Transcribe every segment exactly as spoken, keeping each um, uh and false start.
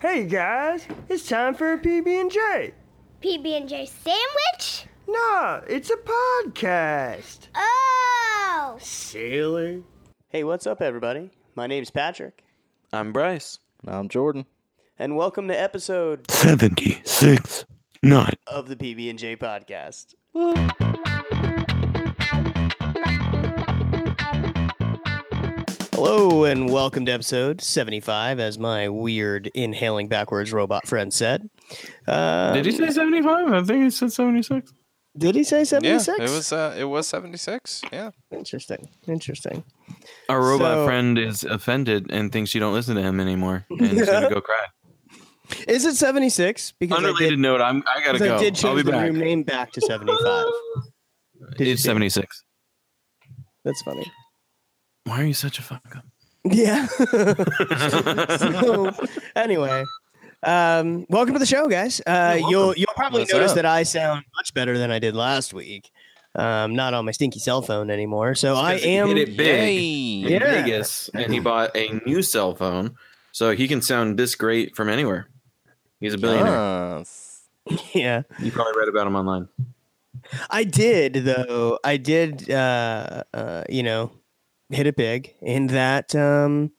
Hey guys, it's time for a P B and J. P B and J sandwich? Nah, it's a podcast. Oh! Silly. Hey, what's up everybody? My name's Patrick. I'm Bryce. And I'm Jordan. And welcome to episode seventy-six nine of the P B and J podcast. Woo. Hello and welcome to episode seventy-five, as my weird inhaling backwards robot friend said. Um, did he say seventy-five? I think he said seventy-six. Did he say seventy-six? Yeah, it was uh, it was seventy-six, yeah. Interesting, interesting. Our robot so, friend is offended and thinks you don't listen to him anymore and he's going to go cry. Is it seventy-six? Because Unrelated did, note, I'm, I gotta go. I did change I'll be the back. room name back to seventy-five. Did it's seventy-six. That's funny. Why are you such a fuck up? Yeah. so, anyway, um, welcome to the show, guys. Uh, you'll you'll probably What's notice up? that I sound much better than I did last week. Um, not on my stinky cell phone anymore. So I am. He did it big in yeah. Vegas, and he bought a new cell phone, so he can sound this great from anywhere. He's a billionaire. Yes. Yeah. You probably read about him online. I did, though. I did. Uh, uh, you know. Hit it big in that um,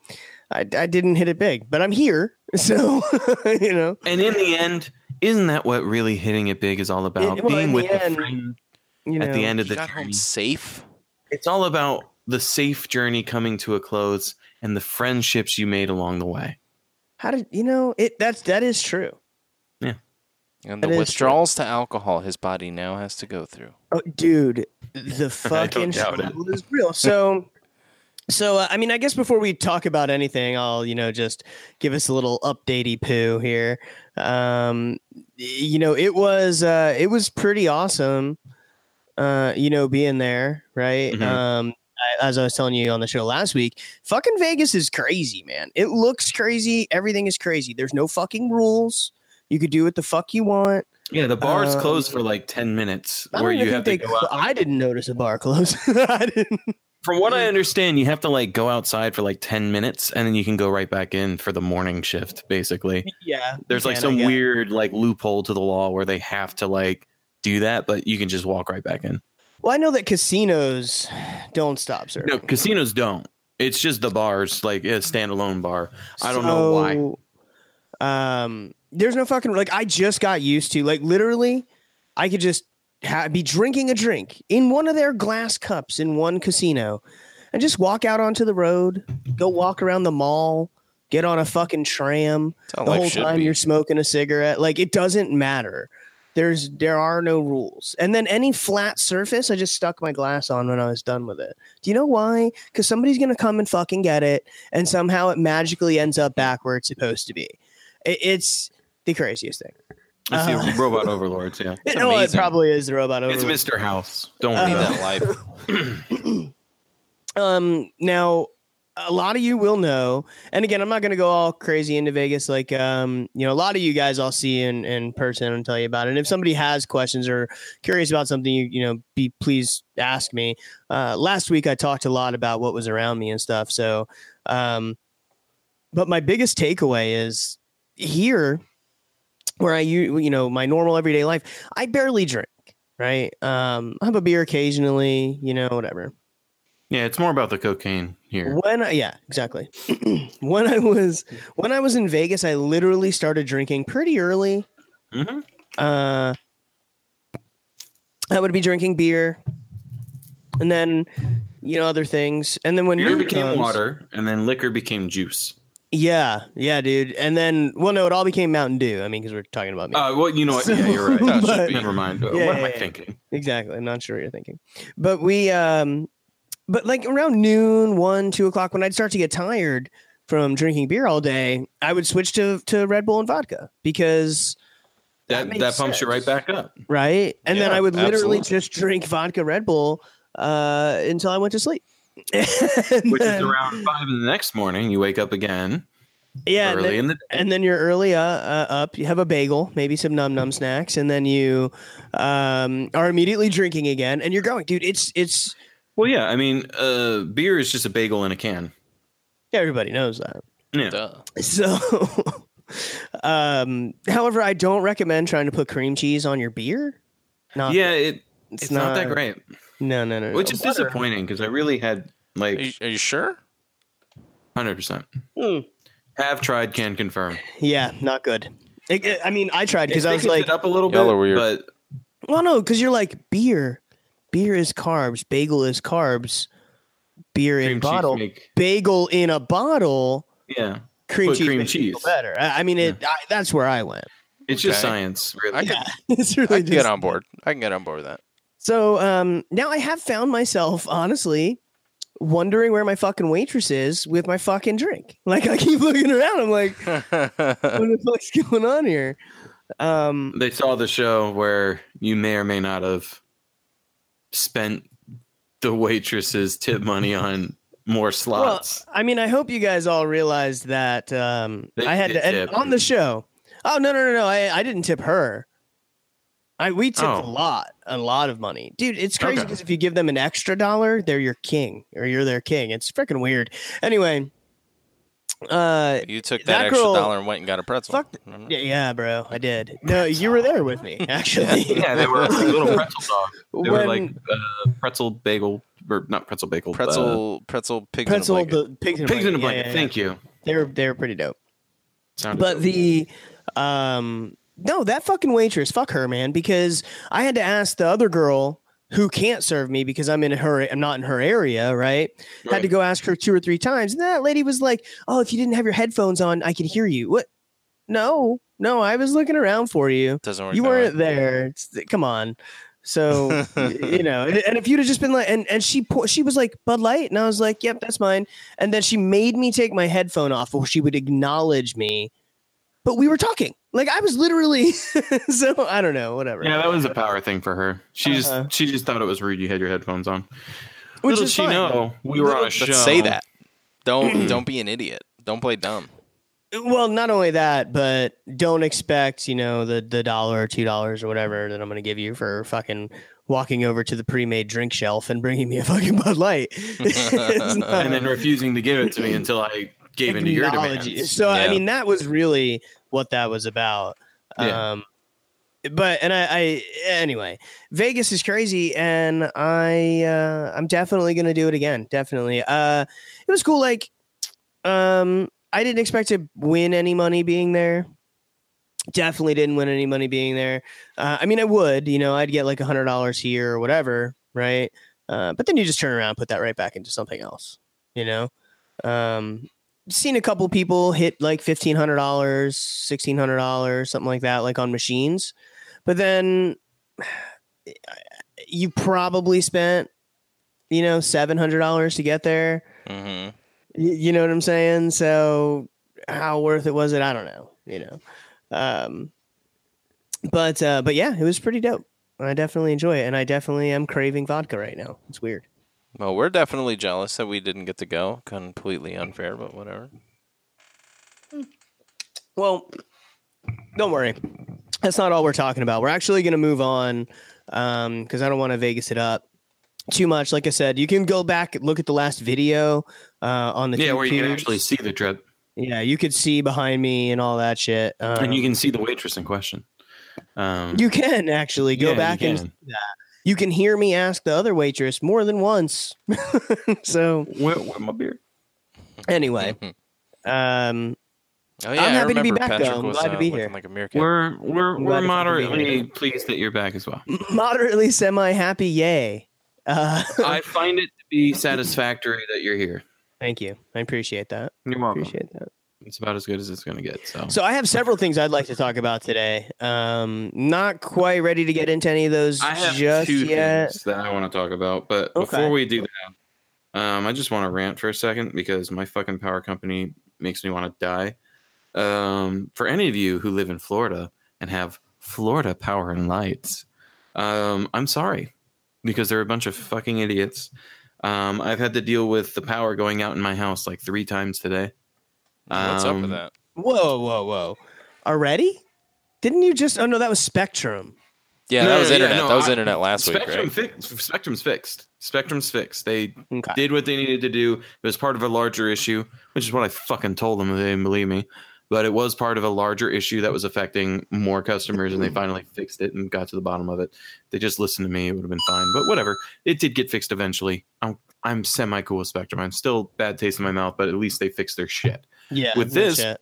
I, I didn't hit it big, but I'm here. So, you know, and in the end, isn't that what really hitting it big is all about? It, well, Being with the end, friend you know, at the end of the journey, safe. It's all about the safe journey coming to a close and the friendships you made along the way. How did you know it? That's that is true. Yeah. And the that withdrawals to alcohol his body now has to go through. Oh, dude, the fucking struggle is real. So. So, uh, I mean, I guess before we talk about anything, I'll, you know, just give us a little updatey poo here. Um, you know, it was uh, it was pretty awesome, uh, you know, being there. Right. Mm-hmm. Um, I, as I was telling you on the show last week, fucking Vegas is crazy, man. It looks crazy. Everything is crazy. There's no fucking rules. You could do what the fuck you want. Yeah, the bar's um, closed for like ten minutes where you have to go out. I didn't notice a bar closed. I didn't. From what I understand, you have to like go outside for like ten minutes and then you can go right back in for the morning shift, basically. Yeah. There's like some weird like loophole to the law where they have to like do that, but you can just walk right back in. Well, I know that casinos don't stop serving. No, casinos don't. It's just the bars, like a standalone bar. I don't know why. Um, there's no fucking like I just got used to like literally I could just. Ha- be drinking a drink in one of their glass cups in one casino and just walk out onto the road, go walk around the mall, get on a fucking tram the whole time you're smoking a cigarette. Like it doesn't matter. There's there are no rules. And then any flat surface, I just stuck my glass on when I was done with it. Do you know why? Because somebody's going to come and fucking get it. And somehow it magically ends up back where it's supposed to be. It- it's the craziest thing. It's uh, the robot overlords, yeah. It's no, amazing. It probably is the robot overlords. It's Mister House. Don't worry uh, about that life. um, now, a lot of you will know, and again, I'm not going to go all crazy into Vegas. Like, um, you know, a lot of you guys I'll see in, in person and tell you about it. And if somebody has questions or curious about something, you you know, be please ask me. Uh, last week, I talked a lot about what was around me and stuff. So, um, but my biggest takeaway is here. Where I, you know, my normal everyday life, I barely drink, right? Um, I have a beer occasionally, you know, whatever. Yeah, it's more about the cocaine here. When, I, yeah, exactly. when I was when I was in Vegas, I literally started drinking pretty early. Mm-hmm. Uh, I would be drinking beer, and then, you know, other things, and then when beer became comes, water, and then liquor became juice. Yeah, yeah, dude. And then, well, no, it all became Mountain Dew. I mean, because we're talking about me. Uh, well, you know what? So, yeah, you're right. That but, should be, never mind. Yeah, what yeah, am I thinking? Exactly. I'm not sure what you're thinking. But we, um, but like around noon, one, two o'clock, when I'd start to get tired from drinking beer all day, I would switch to, to Red Bull and vodka because that, that, that pumps you right back up. Right. And yeah, then I would literally absolutely. just drink vodka Red Bull uh, until I went to sleep. Which is around five in the next morning. You wake up again. Yeah, early and then, in the day. And then you're early uh, uh, up. You have a bagel, maybe some num num snacks, and then you um, are immediately drinking again, and you're going, dude. It's it's. Well, yeah, I mean, uh, beer is just a bagel in a can. Yeah, everybody knows that. Yeah. Duh. So, Um, however, I don't recommend trying to put cream cheese on your beer. Not, yeah, it, it's, it's not, not that great. No, no, no. Which no. is butter. Disappointing because I really had like. Are you, are you sure? one hundred percent. Mm. Have tried, can confirm. Yeah, not good. It, it, I mean, I tried because I was like it up a little bit, weird. But well, no, because you're like beer. Beer is carbs. Bagel is carbs. Beer in bottle. Make... Bagel in a bottle. Yeah. Cream Put cheese, cream makes cheese. Better. I, I mean, it. Yeah. I, that's where I went. It's okay. Just science, really. I can, yeah, it's really I can just... get on board. I can get on board with that. So um, now I have found myself, honestly, wondering where my fucking waitress is with my fucking drink. Like, I keep looking around. I'm like, what the fuck's going on here? Um, they saw the show where you may or may not have spent the waitress's tip money on more slots. Well, I mean, I hope you guys all realized that um, they, I had to edit on the show. Oh, no, no, no, no. I, I didn't tip her. I We tipped oh. a lot, a lot of money. Dude, it's crazy because okay. if you give them an extra dollar, they're your king or you're their king. It's freaking weird. Anyway. Uh, you took that, that extra girl, dollar and went and got a pretzel. Fuck, yeah, yeah, bro, I did. No, you were there with me, actually. Yeah, they were like little pretzel dogs. They when, were like uh, pretzel bagel, or not pretzel bagel. Pretzel, uh, pretzel pigs pretzel, in a blanket. Pigs in a pigs blanket. In a blanket. Yeah, yeah, yeah. Thank you. They were, they were pretty dope. Sounded but dope. the... um. No, that fucking waitress, fuck her, man, because I had to ask the other girl who can't serve me because I'm in her, I'm not in her area, right? right? Had to go ask her two or three times, and that lady was like, "Oh, if you didn't have your headphones on, I could hear you." What? No, no, I was looking around for you. Doesn't work. You weren't way. There. It's, come on. So you know, and, and if you'd have just been like, and and she she was like Bud Light, and I was like, "Yep, that's mine." And then she made me take my headphone off, or she would acknowledge me. But we were talking. Like, I was literally, so I don't know, whatever. Yeah, that was a power thing for her. She just uh-huh. she just thought it was rude you had your headphones on. Which Little is she fine, know though. We were Little, on a show. Say that. Don't don't be an idiot. Don't play dumb. Well, not only that, but don't expect, you know, the, the dollar or two dollars or whatever that I'm going to give you for fucking walking over to the pre-made drink shelf and bringing me a fucking Bud Light. not... And then refusing to give it to me until I gave into your demands. So, yeah. I mean, that was really... what that was about. Yeah. Um, but, and I, I, anyway, Vegas is crazy. And I, uh, I'm definitely going to do it again. Definitely. Uh, it was cool. Like, um, I didn't expect to win any money being there. Definitely didn't win any money being there. Uh, I mean, I would, you know, I'd get like a hundred dollars here or whatever. Right. Uh, but then you just turn around and put that right back into something else, you know? Um, seen a couple people hit like fifteen hundred dollars, sixteen hundred dollars, something like that, like on machines. But then you probably spent, you know, seven hundred dollars to get there. Mm-hmm. You, you know what I'm saying? So how worth it was it? I don't know. You know, um, but uh, but yeah, it was pretty dope. I definitely enjoy it, and I definitely am craving vodka right now. It's weird. Well, we're definitely jealous that we didn't get to go. Completely unfair, but whatever. Well, don't worry. That's not all we're talking about. We're actually going to move on um, because I don't want to Vegas it up too much. Like I said, you can go back and look at the last video uh, on the Yeah, where you can actually see the trip. Yeah, you could see behind me and all that shit. Um, and you can see the waitress in question. Um, you can actually go yeah, back and see that. You can hear me ask the other waitress more than once. So, where, where my beer? Anyway, um, oh yeah, I'm happy to be back. Patrick though, I'm glad uh, to be here. Like we're we're we're moderately pleased that you're back as well. Moderately semi happy, yay! Uh, I find it to be satisfactory that you're here. Thank you, I appreciate that. You're welcome. Appreciate that. It's about as good as it's going to get. So. so I have several things I'd like to talk about today. Um, not quite ready to get into any of those I have just two yet. Things that I want to talk about, but okay. before we do that, um, I just want to rant for a second because my fucking power company makes me want to die. Um, for any of you who live in Florida and have Florida Power and Lights, um, I'm sorry because they're a bunch of fucking idiots. Um, I've had to deal with the power going out in my house like three times today. What's um, up with that? Whoa, whoa, whoa! Already? Didn't you just? Oh no, that was Spectrum. Yeah, no, that was internet. Yeah, no, that was I, internet last Spectrum week. Right? Fi- Spectrum's fixed. Spectrum's fixed. They okay. did what they needed to do. It was part of a larger issue, which is what I fucking told them. They didn't believe me. but it was part of a larger issue that was affecting more customers, and they finally fixed it and got to the bottom of it. They just listened to me. It would have been fine, but whatever. It did get fixed eventually. I'm, I'm semi-cool with Spectrum. I'm still bad taste in my mouth, but at least they fixed their shit. Yeah. With this, shit.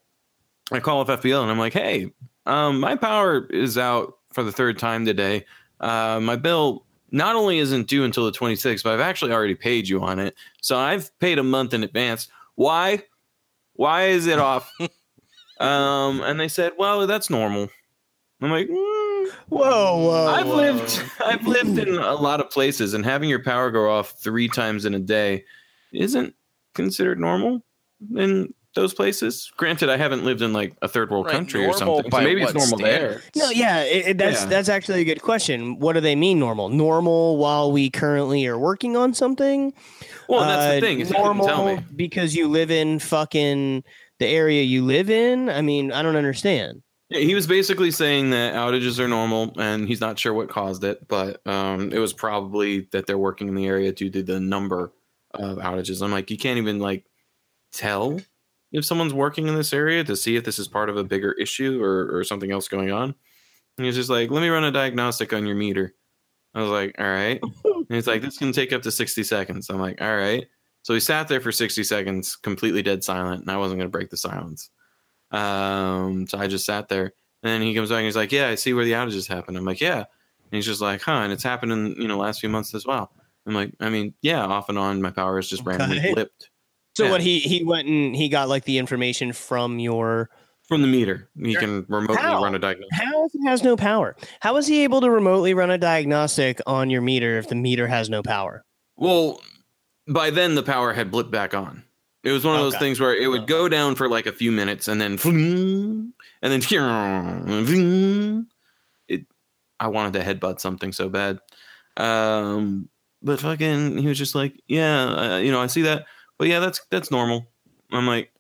I call up F B L and I'm like, hey, um, my power is out for the third time today. Uh, my bill not only isn't due until the twenty-sixth, but I've actually already paid you on it. So I've paid a month in advance. Why? Why is it off? Um, and they said, well, that's normal. I'm like, mm, whoa, whoa, I've whoa. lived, I've lived in a lot of places, and having your power go off three times in a day isn't considered normal in those places. Granted, I haven't lived in like a third world right, country or something, so maybe it's normal standards? there. No, yeah, it, it, that's yeah. that's actually a good question. What do they mean normal? Normal while we currently are working on something? Well, that's uh, the thing. Is normal you tell me. because you live in fucking the area you live in. I mean, I don't understand. Yeah, he was basically saying that outages are normal, and he's not sure what caused it, but um, it was probably that they're working in the area due to the number of outages. I'm like, you can't even like tell if someone's working in this area to see if this is part of a bigger issue or, or something else going on. And he was just like, let me run a diagnostic on your meter. I was like, all right. And he's like, this can take up to sixty seconds. I'm like, all right. So he sat there for sixty seconds, completely dead silent. And I wasn't going to break the silence. Um, so I just sat there, and then he comes back and he's like, yeah, I see where the outages happened. I'm like, yeah. And he's just like, huh. And it's happened in, you know, last few months as well. I'm like, I mean, yeah, off and on. My power is just okay. randomly flipped. So yeah. what he, he went and he got like the information from your, from the meter. He your, can remotely how? run a diagnostic. How if it has no power? How is he able to remotely run a diagnostic on your meter if the meter has no power? Well, by then the power had blipped back on. It was one of those okay. things where it would go down for like a few minutes and then, and then it, I wanted to headbutt something so bad. Um, but fucking, he was just like, yeah, uh, you know, I see that. Well, yeah, that's that's normal. I'm like,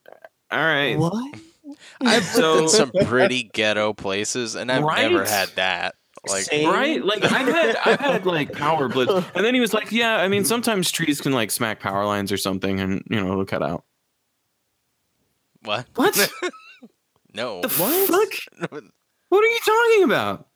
all right. What? I've lived in some pretty ghetto places, and I've right? never had that. Like, Same. right? Like, I've had I've had like power blips, and then he was like, "Yeah, I mean, sometimes trees can like smack power lines or something, and you know, it'll cut out." What? What? no. The what? Fuck? What are you talking about?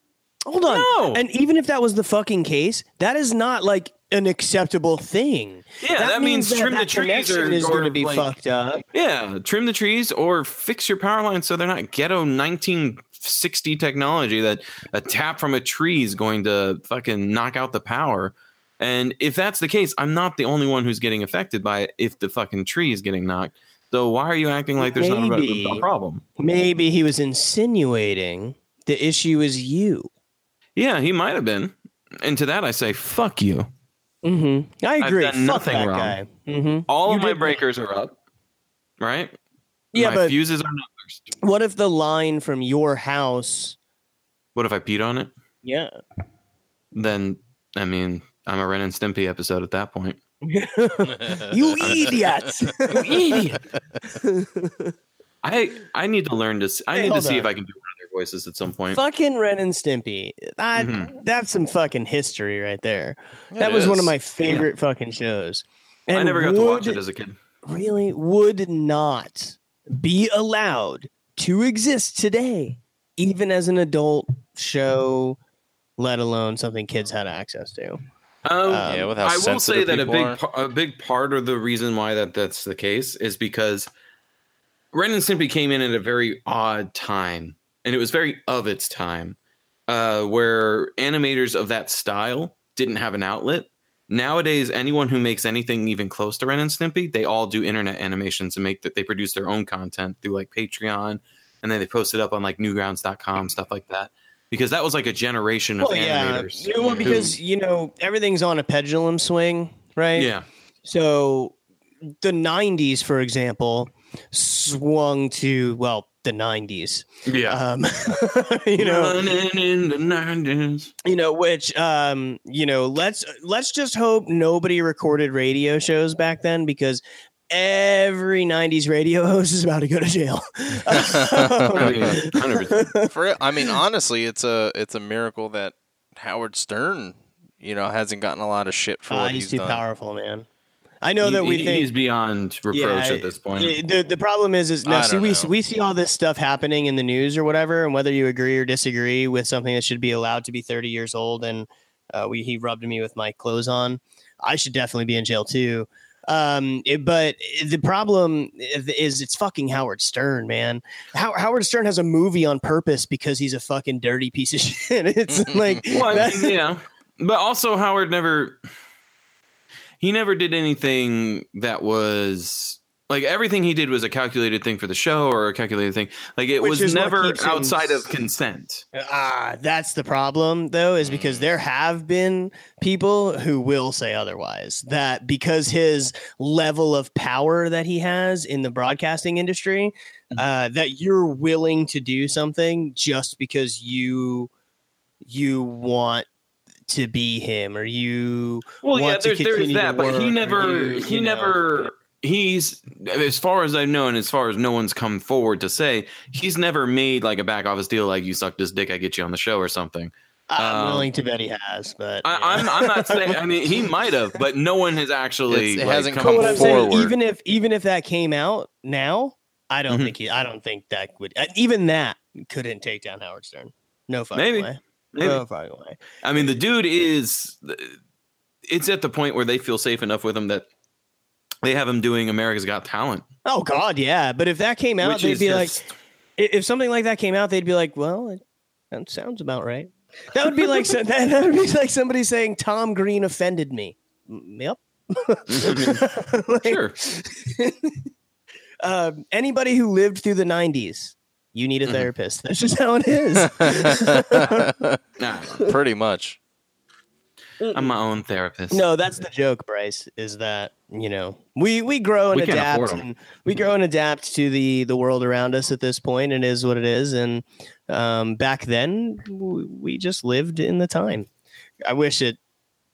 Hold on. No. And even if that was the fucking case, that is not like an acceptable thing. Yeah, that, that means, means trim that the trees are is going to be like, fucked up. Yeah, trim the trees or fix your power lines so they're not ghetto nineteen sixty technology that a tap from a tree is going to fucking knock out the power. And if that's the case, I'm not the only one who's getting affected by it if the fucking tree is getting knocked. So why are you acting like there's maybe, not a problem? Maybe he was insinuating the issue is you. Yeah, he might have been. And to that I say, fuck you. Mm-hmm. I agree. I've done nothing wrong. Guy. Mm-hmm. All you of my breakers are up, right? Yeah, my but fuses are not burst. What if the line from your house? What if I peed on it? Yeah. Then I mean, I'm a Ren and Stimpy episode at that point. You idiot! You idiot! I I need to learn to. See, I hey, need to see on. if I can do one of their voices at some point. Fucking Ren and Stimpy. I, mm-hmm. That's some fucking history right there. It that was is. one of my favorite yeah. fucking shows. And I never got would, to watch it as a kid. Really, would not be allowed to exist today, even as an adult show, let alone something kids had access to. Um, um, yeah, I will say that a big are. a big part of the reason why that that's the case is because Ren and Stimpy came in at a very odd time, and it was very of its time, uh, where animators of that style didn't have an outlet. Nowadays, anyone who makes anything even close to Ren and Stimpy, they all do internet animations and make that they produce their own content through like Patreon, and then they post it up on like newgrounds dot com, stuff like that. Because that was like a generation of well, animators. Yeah. You know, well, because who, you know, everything's on a pendulum swing, right? Yeah. So the nineties, for example, swung to well the nineties, yeah. Um, you know, running in the nineties, you know, which um, you know, let's let's just hope nobody recorded radio shows back then, because every nineties radio host is about to go to jail. Oh, yeah. one hundred percent. For, I mean, honestly, it's a it's a miracle that Howard Stern, you know, hasn't gotten a lot of shit for uh, what he's, he's too done. Powerful, man. I know he, that we he, think he's beyond reproach yeah, at this point. The, the problem is, is now see we know. we see all this stuff happening in the news or whatever, and whether you agree or disagree with something that should be allowed to be thirty years old. And uh, we he rubbed me with my clothes on. I should definitely be in jail too. Um, it, but the problem is it's fucking Howard Stern, man. How, Howard Stern has a movie on purpose because he's a fucking dirty piece of shit. It's like, well, you know, but also Howard never, he never did anything that was like everything he did was a calculated thing for the show or a calculated thing. Like it Which was never outside him... of consent. Ah, that's the problem though, is because there have been people who will say otherwise, that because his level of power that he has in the broadcasting industry, uh, that you're willing to do something just because you, you want to be him or you. Well, want yeah, there's, to there's that, but he never, you, he you never, know, he's, as far as I know, and as far as no one's come forward to say, he's never made like a back office deal like you suck this dick, I get you on the show or something. I'm um, willing to bet he has, but I, yeah. I'm, I'm not saying. I mean, he might have, but no one has actually. It's, it like, hasn't come forward. Saying, even if even if that came out now, I don't mm-hmm. think he. I don't think that would. Even that couldn't take down Howard Stern. No fucking Maybe. way. Maybe. No fucking way. I mean, the dude is. It's at the point where they feel safe enough with him that. They have him doing America's Got Talent. Oh, God, yeah. But if that came out, Which they'd be just... like, if something like that came out, they'd be like, well, that sounds about right. That would be like that, that would be like somebody saying, Tom Green offended me. Yep. like, sure. uh, anybody who lived through the nineties, you need a therapist. That's just how it is. Nah, pretty much. I'm my own therapist. No, that's the joke, Bryce, is that, you know, we, we grow and we adapt and we grow and adapt to the, the world around us at this point. It is what it is. And um, back then, we just lived in the time. I wish it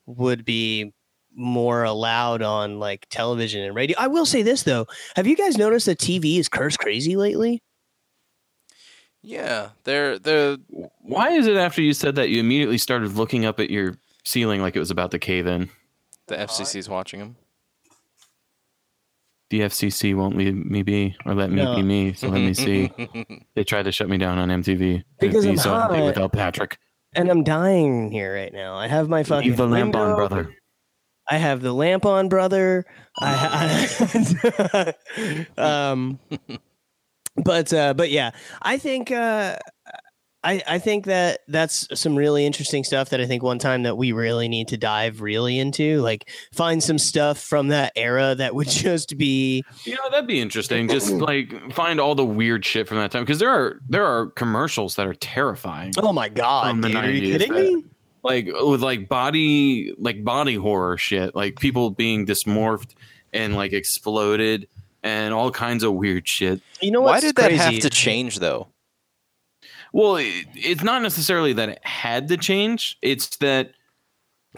would be more allowed on like television and radio. I will say this, though. Have you guys noticed that T V is curse crazy lately? Yeah. They're, they're... Why is it after you said that you immediately started looking up at your ceiling like it was about to cave in? The F C C's watching him. The F C C won't leave me be or let me no. be me, so let me see. They tried to shut me down on M T V because I'm hot with El Patrick, and I'm dying here right now. I have my fucking leave the lamp window. on, brother. I have the lamp on, brother. I, I um, but uh, but yeah, I think. Uh, I, I think that that's some really interesting stuff that I think one time that we really need to dive really into, like find some stuff from that era that would just be, you know, that'd be interesting. Just like find all the weird shit from that time. Cause there are, there are commercials that are terrifying. Oh my God. Dude, are you kidding me? Like with like body, like body horror shit, like people being dismorphed and like exploded and all kinds of weird shit. You know, why did that have to change though? Well, it, it's not necessarily that it had to change. It's that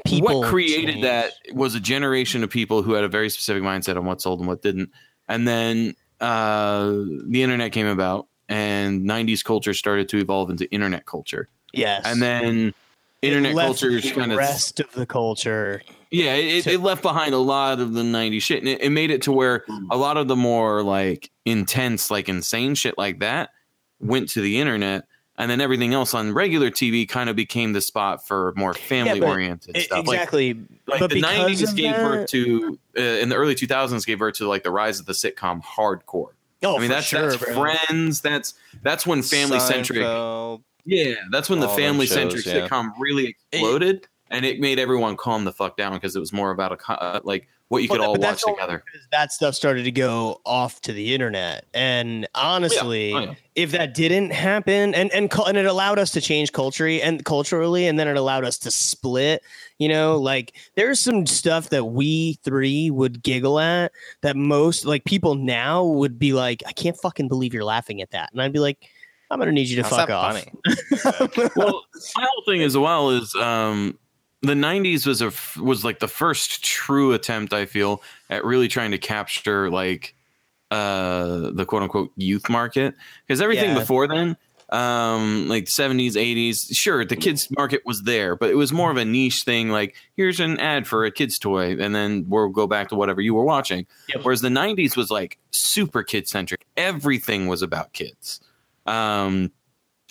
people what created changed. that was a generation of people who had a very specific mindset on what sold and what didn't. And then uh, the internet came about and nineties culture started to evolve into internet culture. Yes. And then it internet culture kind of rest of the culture. Yeah, it, to- it left behind a lot of the nineties shit. And it, it made it to where a lot of the more like intense, like insane shit like that went to the internet. And then everything else on regular T V kind of became the spot for more family-oriented yeah, stuff. Exactly. Like, like but the nineties gave that... birth to, uh, in the early two thousands, gave birth to like the rise of the sitcom hardcore. Oh, I mean, for that's, sure, that's Friends. That's that's when family-centric. Seinfeld, yeah, that's when the family-centric shows, yeah. sitcom really exploded, it, and it made everyone calm the fuck down because it was more about a uh, like what you could all watch together. That stuff started to go off to the internet, and honestly. Oh, yeah. Oh, yeah. If that didn't happen and, and and it allowed us to change culture and culturally, and then it allowed us to split, you know, like there's some stuff that we three would giggle at that most like people now would be like, I can't fucking believe you're laughing at that. And I'd be like, I'm going to need you to That's fuck off. Funny. Well, my whole thing as well is um, the nineties was a was like the first true attempt, I feel, at really trying to capture like. Uh, the quote unquote youth market, because everything yeah. before then um, like the seventies, eighties. Sure, the kids market was there, but it was more of a niche thing. Like, here's an ad for a kid's toy, and then we'll go back to whatever you were watching. Yep. Whereas the nineties was like super kid centric. Everything was about kids. Um,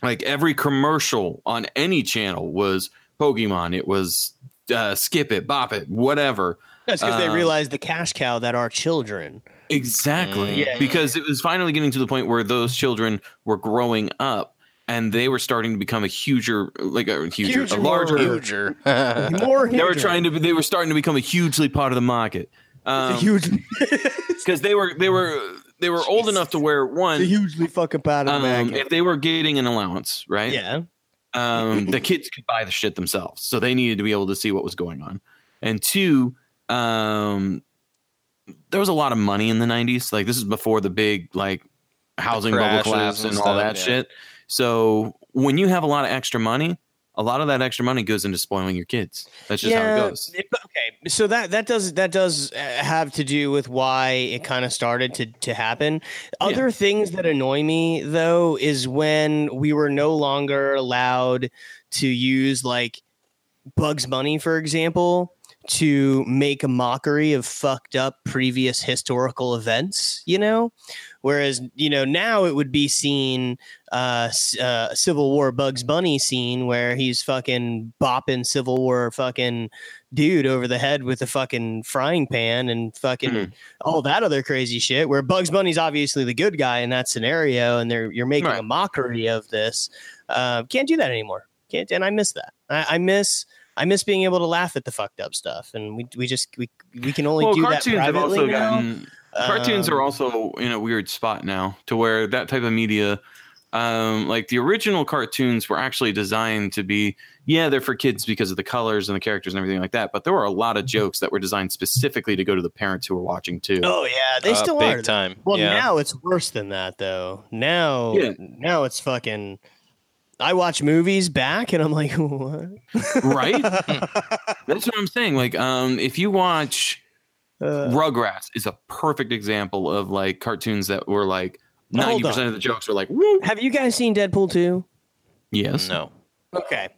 like every commercial on any channel was Pokemon. It was uh, Skip It, Bop It, whatever. That's because um, they realized the cash cow that are children. Exactly. Yeah, because yeah. it was finally getting to the point where those children were growing up and they were starting to become a huger, like a huger, huger a larger, more huger. more huger. They were trying to, they were starting to become a hugely part of the market. Um, huge, because they were, they were, they were Jeez. old enough to where one, it's a hugely fucking part of the market. Um, if they were getting an allowance, right? Yeah. Um, the kids could buy the shit themselves, so they needed to be able to see what was going on. And two, um. there was a lot of money in the nineties. Like, this is before the big, like, housing bubble collapse and, and all stuff, that yeah. shit. So when you have a lot of extra money, a lot of that extra money goes into spoiling your kids. That's just yeah, how it goes. It, okay. So that, that does, that does have to do with why it kind of started to, to happen. Other yeah. things that annoy me though, is when we were no longer allowed to use like Bugs Bunny, for example, to make a mockery of fucked up previous historical events, you know, whereas, you know, now it would be seen uh, uh Civil War Bugs Bunny scene where he's fucking bopping Civil War fucking dude over the head with a fucking frying pan and fucking mm-hmm. all that other crazy shit, where Bugs Bunny's obviously the good guy in that scenario. And they're, you're making right. a mockery of this. Uh, can't do that anymore. Can't. And I miss that. I, I miss, I miss being able to laugh at the fucked up stuff, and we we just we we can only well, do that privately have also now. Gotten, um, cartoons are also in a weird spot now, to where that type of media, um, like the original cartoons were actually designed to be, yeah, they're for kids because of the colors and the characters and everything like that. But there were a lot of jokes that were designed specifically to go to the parents who were watching too. Oh yeah, they uh, still big are. Time. Well, yeah. now it's worse than that though. Now, yeah. now it's fucking. I watch movies back and I'm like, what? Right? That's what I'm saying. Like, um, if you watch uh, Rugrats is a perfect example of like cartoons that were like ninety percent of the jokes were like, whoop. Have you guys seen Deadpool two? Yes. No. Okay.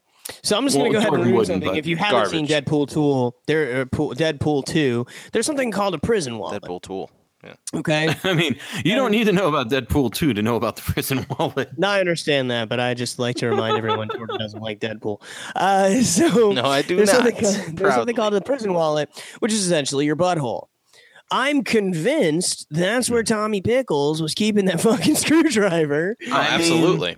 So I'm just going to well, go ahead and read something. If you haven't garbage. seen Deadpool two, there, Deadpool two, there's something called a prison wall. Deadpool two. Yeah. Okay. I mean, you don't need to know about Deadpool two to know about the prison wallet. No, I understand that, but I just like to remind everyone Jordan doesn't like Deadpool. Uh, so no, I do there's not. Something called, there's something called the prison wallet, which is essentially your butthole. I'm convinced that's where Tommy Pickles was keeping that fucking screwdriver. Oh, I absolutely.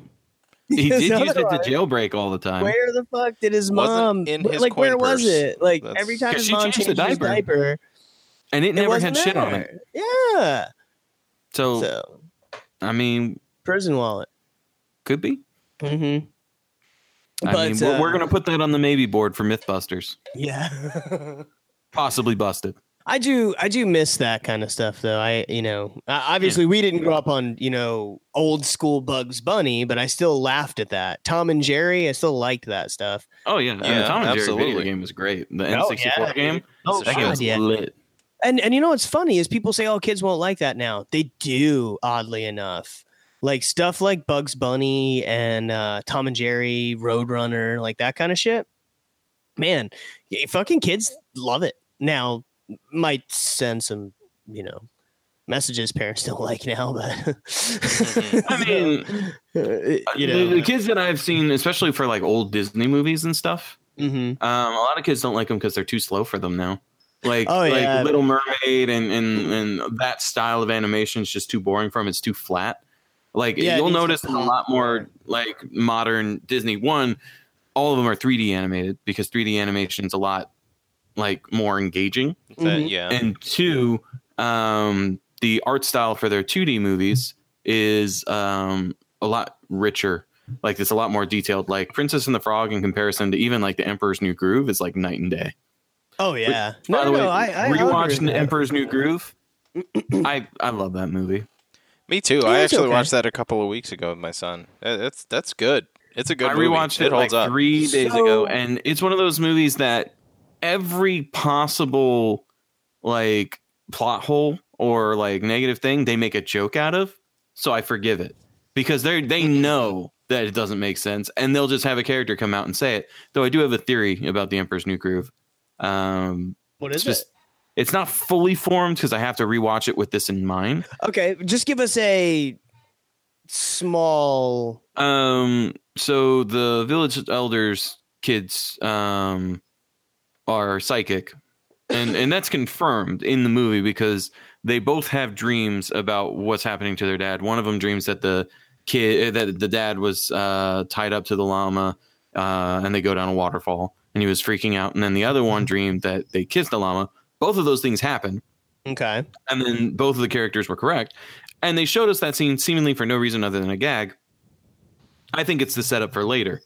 Mean, he did use it to jailbreak all the time. Where the fuck did his mom? In his like, where purse. Was it? Like that's, every time his mom changed the diaper. His diaper. And it never it had there. Shit on it. Yeah. So, so, I mean, prison wallet could be. Mm-hmm. I but, mean, uh, we're, we're gonna put that on the maybe board for Mythbusters. Yeah. Possibly busted. I do. I do miss that kind of stuff, though. I, you know, obviously yeah. we didn't grow up on, you know, old school Bugs Bunny, but I still laughed at that. Tom and Jerry, I still liked that stuff. Oh yeah, yeah. yeah Tom and absolutely. Jerry video game was great. The N sixty-four oh, yeah. game. Oh, that game was yeah. lit. And and you know what's funny is people say, oh, kids won't like that now. They do, oddly enough. Like stuff like Bugs Bunny and uh, Tom and Jerry, Roadrunner, like that kind of shit. Man, fucking kids love it. Now, might send some, you know, messages parents don't like now. But I mean, you know, the, the kids that I've seen, especially for like old Disney movies and stuff, mm-hmm. um, a lot of kids don't like them because they're too slow for them now. Like, oh, like yeah. Little Mermaid and, and, and that style of animation is just too boring for them. It's too flat. Like yeah, you'll notice in a lot more like modern Disney one, all of them are three D animated because three D animation is a lot like more engaging. Mm-hmm. Yeah. And two, um, the art style for their two D movies is um, a lot richer. Like it's a lot more detailed. Like Princess and the Frog in comparison to even like the Emperor's New Groove is like night and day. Oh yeah! Which, no, by the no, way, I, I rewatched *Emperor's New Groove*. I, I love that movie. Me too. Yeah, I actually okay. watched that a couple of weeks ago with my son. That's that's good. It's a good. I rewatched movie. It, it holds like up. three days so... ago, and it's one of those movies that every possible like plot hole or like negative thing they make a joke out of, so I forgive it because they they know that it doesn't make sense, and they'll just have a character come out and say it. Though I do have a theory about the Emperor's New Groove. Um, what is it's just, it? It's not fully formed because I have to rewatch it with this in mind. Okay, just give us a small. Um. So the village elders' kids um are psychic, and and that's confirmed in the movie because they both have dreams about what's happening to their dad. One of them dreams that the kid that the dad was uh tied up to the llama, uh, and they go down a waterfall, and he was freaking out. And then the other one dreamed that they kissed the llama. Both of those things happen. Okay. And then both of the characters were correct. And they showed us that scene seemingly for no reason other than a gag. I think it's the setup for later.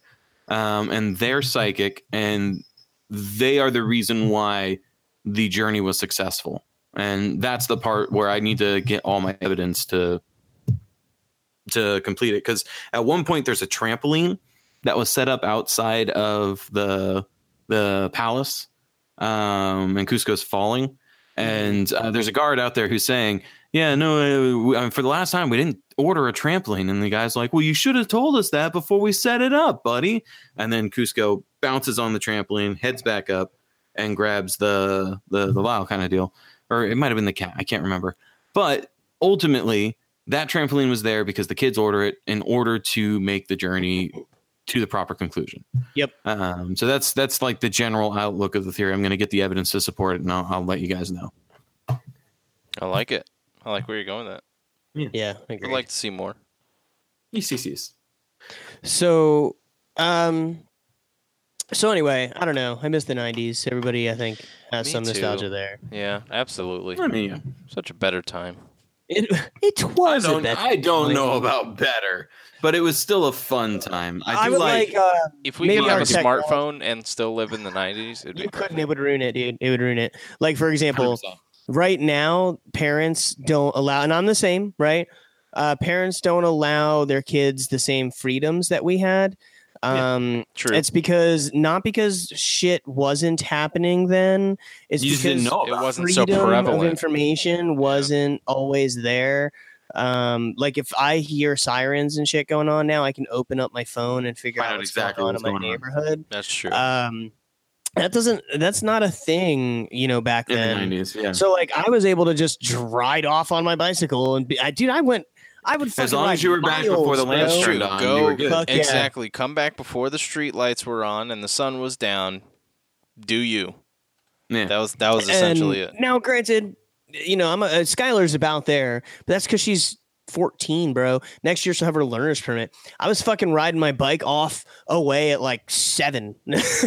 Um, and they're psychic, and they are the reason why the journey was successful. And that's the part where I need to get all my evidence to, to complete it. Because at one point there's a trampoline that was set up outside of the, the palace. Um, and Cusco's falling, and uh, there's a guard out there who's saying, yeah, no, uh, for the last time we didn't order a trampoline. And the guy's like, well, you should have told us that before we set it up, buddy. And then Cusco bounces on the trampoline, heads back up, and grabs the the, the vial kind of deal. Or it might have been the cat. I can't remember. But ultimately, that trampoline was there because the kids order it in order to make the journey to the proper conclusion. Yep. Um, so that's that's like the general outlook of the theory. I'm going to get the evidence to support it, and I'll, I'll let you guys know. I like it. I like where you're going with that. Yeah, yeah, I agree. I'd like to see more. E C Cs. So, um, so anyway, I don't know. I miss the nineties. Everybody, I think, has Me some too. nostalgia there. Yeah, absolutely. I mean, yeah. Such a better time. It it was. I don't, I don't know about better, but it was still a fun time. I, do I would like, like uh, if we could have a smartphone and still live in the nineties. It'd be couldn't. It would ruin it, dude. It would ruin it. Like for example, one hundred percent Right now, parents don't allow, and I'm the same. Right, uh, parents don't allow their kids the same freedoms that we had. Um, yeah, true. It's because not because shit wasn't happening then. It's you because didn't know it wasn't so prevalent. Of information wasn't yeah. always there. Um, like if I hear sirens and shit going on now, I can open up my phone and figure Find out what's exactly going on what's in my going neighborhood. On. That's true. Um, that doesn't. That's not a thing, you know, back in then. The nineties, yeah. So like, I was able to just ride off on my bicycle and be, I, dude, I went. I would as long as you were miles, back before the lamps turned on, go, you were good. Exactly. Yeah. Come back before the street lights were on and the sun was down. Do you? Yeah. That was that was essentially and it. Now, granted, you know, I'm a, Skylar's about there, but that's because she's fourteen, bro. Next year she'll have her learner's permit. I was fucking riding my bike off away at like seven. like,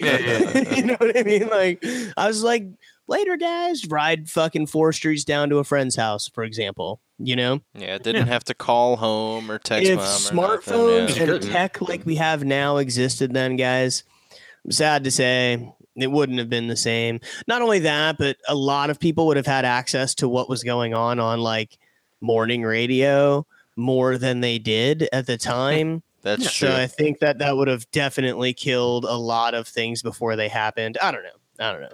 yeah, yeah. You know what I mean? Like I was like, later, guys, ride fucking four streets down to a friend's house, for example. You know, yeah, it didn't yeah. have to call home or text. If mom or smartphones nothing, yeah. and tech like we have now existed then, guys, I'm sad to say it wouldn't have been the same. Not only that, but a lot of people would have had access to what was going on on like morning radio more than they did at the time. That's so true. I think that that would have definitely killed a lot of things before they happened. I don't know. I don't know.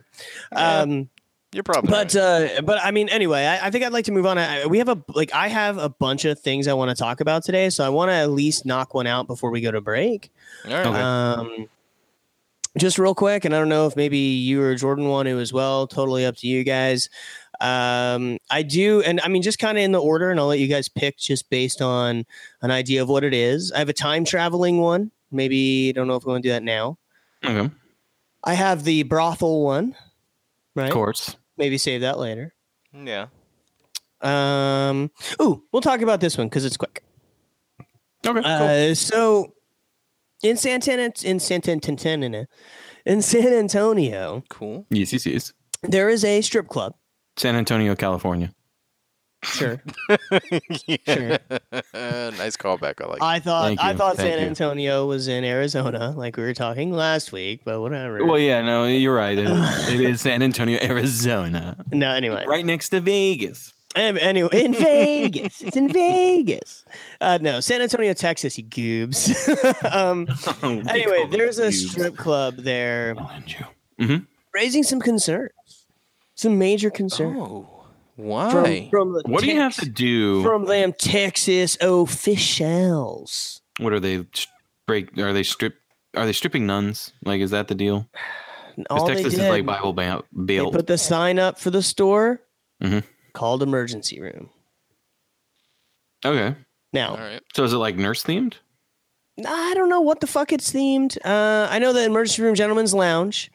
Yeah. Um, You're probably but right. uh, but I mean, anyway, I, I think I'd like to move on. I, we have a like I have a bunch of things I want to talk about today, so I want to at least knock one out before we go to break. All right. Um, just real quick, and I don't know if maybe you or Jordan want to as well. Totally up to you guys. Um, I do, and I mean, just kind of in the order, and I'll let you guys pick just based on an idea of what it is. I have a time traveling one. Maybe I don't know if we want to do that now. Okay. I have the brothel one. Right. Of course. Maybe save that later. Yeah. Um. Ooh, we'll talk about this one because it's quick. Okay. Uh, cool. So, in San Antonio, in San Antonio, in San Antonio. Cool. Yes, yes, yes. There is a strip club. San Antonio, California. Sure. yeah. Sure. Uh, nice callback. I like. I thought I thought Thank San you. Antonio was in Arizona, like we were talking last week, but whatever. Well, yeah, no, you're right. It, it is San Antonio, Arizona. No, anyway, right next to Vegas. Um, anyway, in Vegas, it's in Vegas. Uh, no, San Antonio, Texas. You goobs. um, oh, anyway, there's a goobs. strip club there, mm-hmm. raising some concerns, some major concerns. Oh. Why? From, from what tex- do you have to do? From them Texas officials. What are they break? Are they strip? Are they stripping nuns? Like, is that the deal? All Texas they did, is like Bible bail. They put the sign up for the store mm-hmm. called emergency room. Okay. Now, all right. So is it like nurse themed? I don't know what the fuck it's themed. Uh, I know the emergency room gentleman's lounge.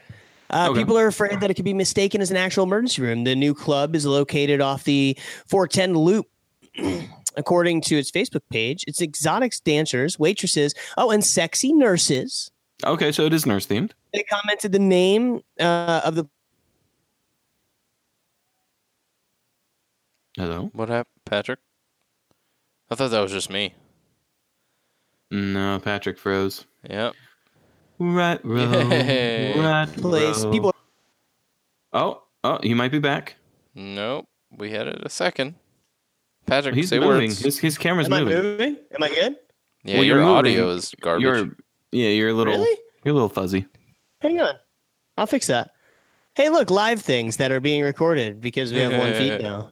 Uh, okay. People are afraid that it could be mistaken as an actual emergency room. The new club is located off the four ten loop. According to its Facebook page, it's exotic dancers, waitresses, oh, and sexy nurses. Okay, so it is nurse themed. They commented the name uh, of the. Hello? What happened, Patrick? I thought that was just me. No, Patrick froze. Yep. Right row, hey. Right place. Row. People. Oh, oh, you might be back. Nope, we had it a second. Patrick, he's say moving. Words. His, his camera's Am moving. Am I moving? Am I good? Yeah, well, your audio moving. Is garbage. You're, yeah, you're a little. Really? You're a little fuzzy. Hang on, I'll fix that. Hey, look, live things that are being recorded because we have one feed now.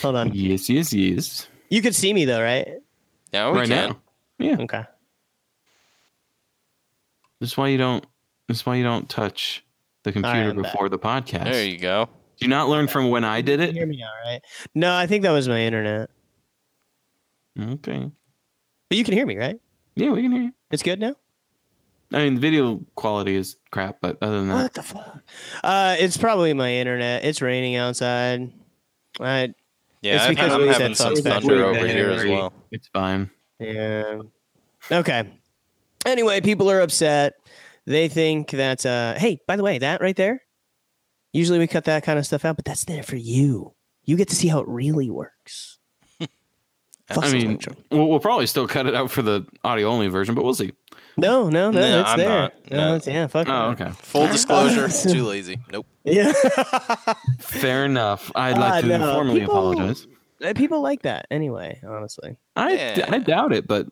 Hold on. Yes, yes, yes. You could see me though, right? Yeah, we right can. Now. Yeah. Okay. That's why you don't. That's why you don't touch the computer right, before back. The podcast. There you go. Do you not learn from when I did it? You hear me all right? No, I think that was my internet. Okay. But you can hear me, right? Yeah, we can hear you. It's good now? I mean, the video quality is crap, but other than that. What the fuck? Uh, it's probably my internet. It's raining outside. I, yeah, it's I, I'm having some thunder over here as well. It's fine. Yeah. Okay. Anyway, people are upset. They think that, uh, hey, by the way, that right there, usually we cut that kind of stuff out, but that's there for you. You get to see how it really works. I mean, we'll, we'll probably still cut it out for the audio-only version, but we'll see. No, no, no, no it's I'm there. Not, no, no. It's, yeah, fuck. Oh, okay. Full disclosure, it's too lazy. Nope. Yeah. Fair enough. I'd like uh, to no. formally people, apologize. People like that anyway, honestly. I yeah. I doubt it, but...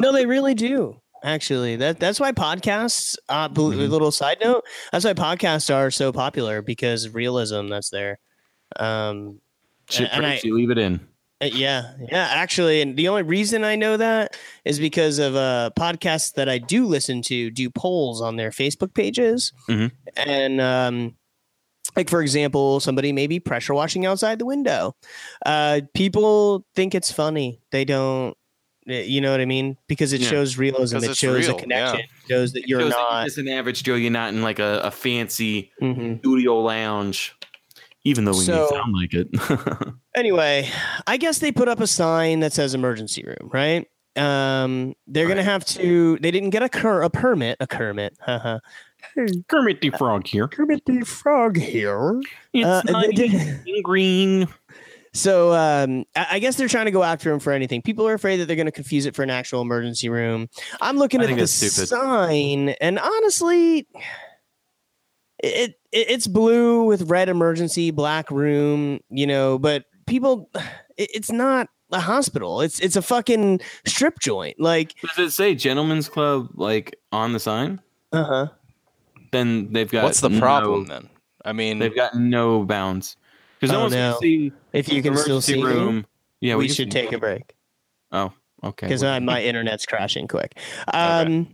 No, they really do. Actually, that that's why podcasts, uh, mm-hmm. little side note, that's why podcasts are so popular because of realism that's there. Um, Shit and, and I, you leave it in. Yeah, yeah, actually. And the only reason I know that is because of uh, podcasts that I do listen to do polls on their Facebook pages. Mm-hmm. And um, like, for example, somebody may be pressure washing outside the window. Uh, people think it's funny. They don't. You know what I mean? Because it yeah. shows realism. Because it shows real. A connection. Yeah. It shows that you're shows not... That you're just an average Joe. You're not in like a, a fancy mm-hmm. studio lounge, even though we so, sound like it. Anyway, I guess they put up a sign that says emergency room, right? Um, they're going right. to have to... They didn't get a, cur- a permit. A Kermit. Haha. Kermit the Frog here. Kermit the Frog here. It's uh, not in green. So um, I guess they're trying to go after him for anything. People are afraid that they're going to confuse it for an actual emergency room. I'm looking at the sign, and honestly, it, it it's blue with red emergency, black room, you know. But people, it, it's not a hospital. It's it's a fucking strip joint. Like, does it say Gentleman's Club like on the sign? Uh huh. Then they've got what's the problem no, then? I mean, they've got no bounds. Because oh, no one's no. going to see if you can still see room. Me, yeah, we, we should take me. A break. Oh, okay. Because well. my internet's crashing quick. Um,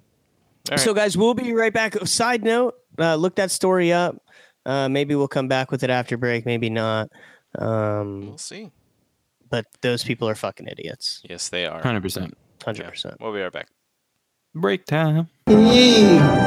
okay. So, right. guys, we'll be right back. Side note, uh, look that story up. Uh, maybe we'll come back with it after break. Maybe not. Um, we'll see. But those people are fucking idiots. Yes, they are. one hundred percent. one hundred percent. Yeah. We'll be right back. Break time. Yeah.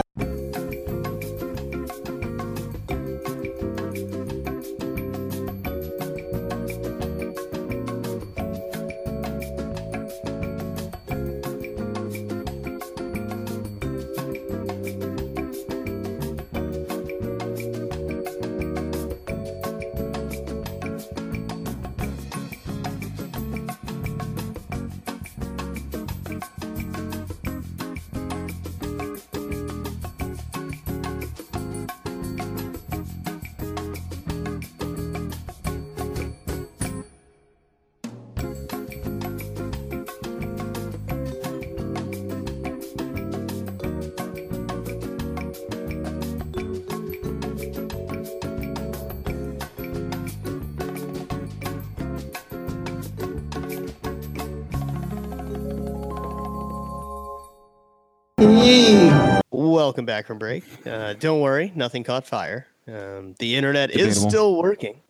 Welcome back from break. Uh, don't worry, nothing caught fire. Um, the internet Debatable. is still working.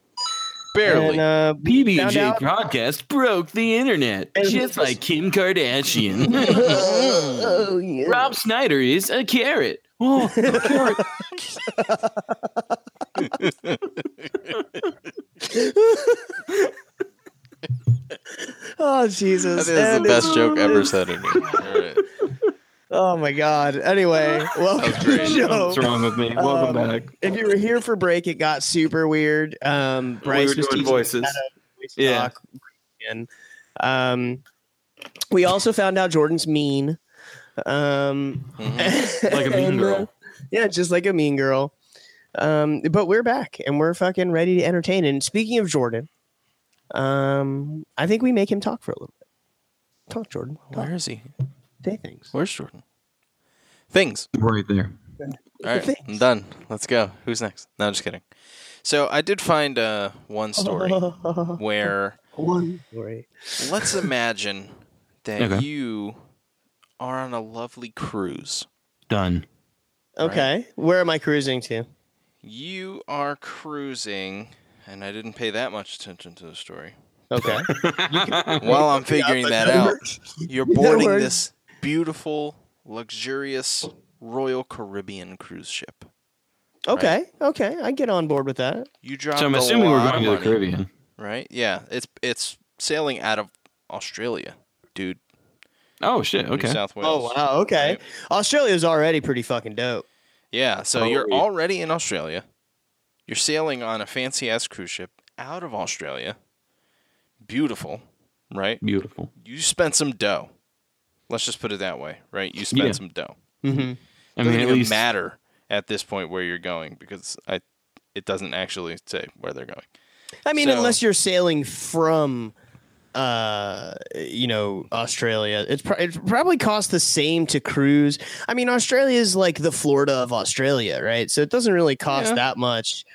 Barely. Uh, P B J Podcast broke the internet, and just like Kim Kardashian. oh, oh, yeah. Rob Schneider is a carrot. Oh, a carrot. Oh, Jesus. That is and the best joke ever said in here. All right. Oh my God! Anyway, welcome to the show. What's wrong with me? Welcome um, back. If you were here for break, it got super weird. Um, Bryce we were doing voices. Voice yeah. Talk. Um, we also found out Jordan's mean. Um, mm-hmm. Like a mean and, girl. Uh, yeah, just like a mean girl. Um, but we're back and we're fucking ready to entertain. And speaking of Jordan, um, I think we make him talk for a little bit. Talk, Jordan. Talk. Where is he? Say things. Where's Jordan? Things. Right there. All right, I'm done. Let's go. Who's next? No, just kidding. So I did find uh, one story where... One story. Let's imagine that okay. you are on a lovely cruise. Done. Okay. Right? Where am I cruising to? You are cruising, and I didn't pay that much attention to the story. Okay. While I'm figuring yeah, that out, you're boarding this... beautiful, luxurious Royal Caribbean cruise ship. Okay, right? okay, I get on board with that. You dropped. So I'm assuming we're going to the Caribbean, right? Yeah, it's it's sailing out of Australia, dude. Oh shit! Okay. New South Wales. Oh wow. Okay. Right? Australia's already pretty fucking dope. Yeah. So oh, you're yeah. already in Australia. You're sailing on a fancy ass cruise ship out of Australia. Beautiful, right? Beautiful. You spent some dough. Let's just put it that way, right? You spend yeah. some dough. Mm-hmm. I mean, it doesn't even least... matter at this point where you're going because I, it doesn't actually say where they're going. I mean, so, unless you're sailing from, uh, you know, Australia, it's pro- it probably costs the same to cruise. I mean, Australia is like the Florida of Australia, right? So it doesn't really cost yeah. that much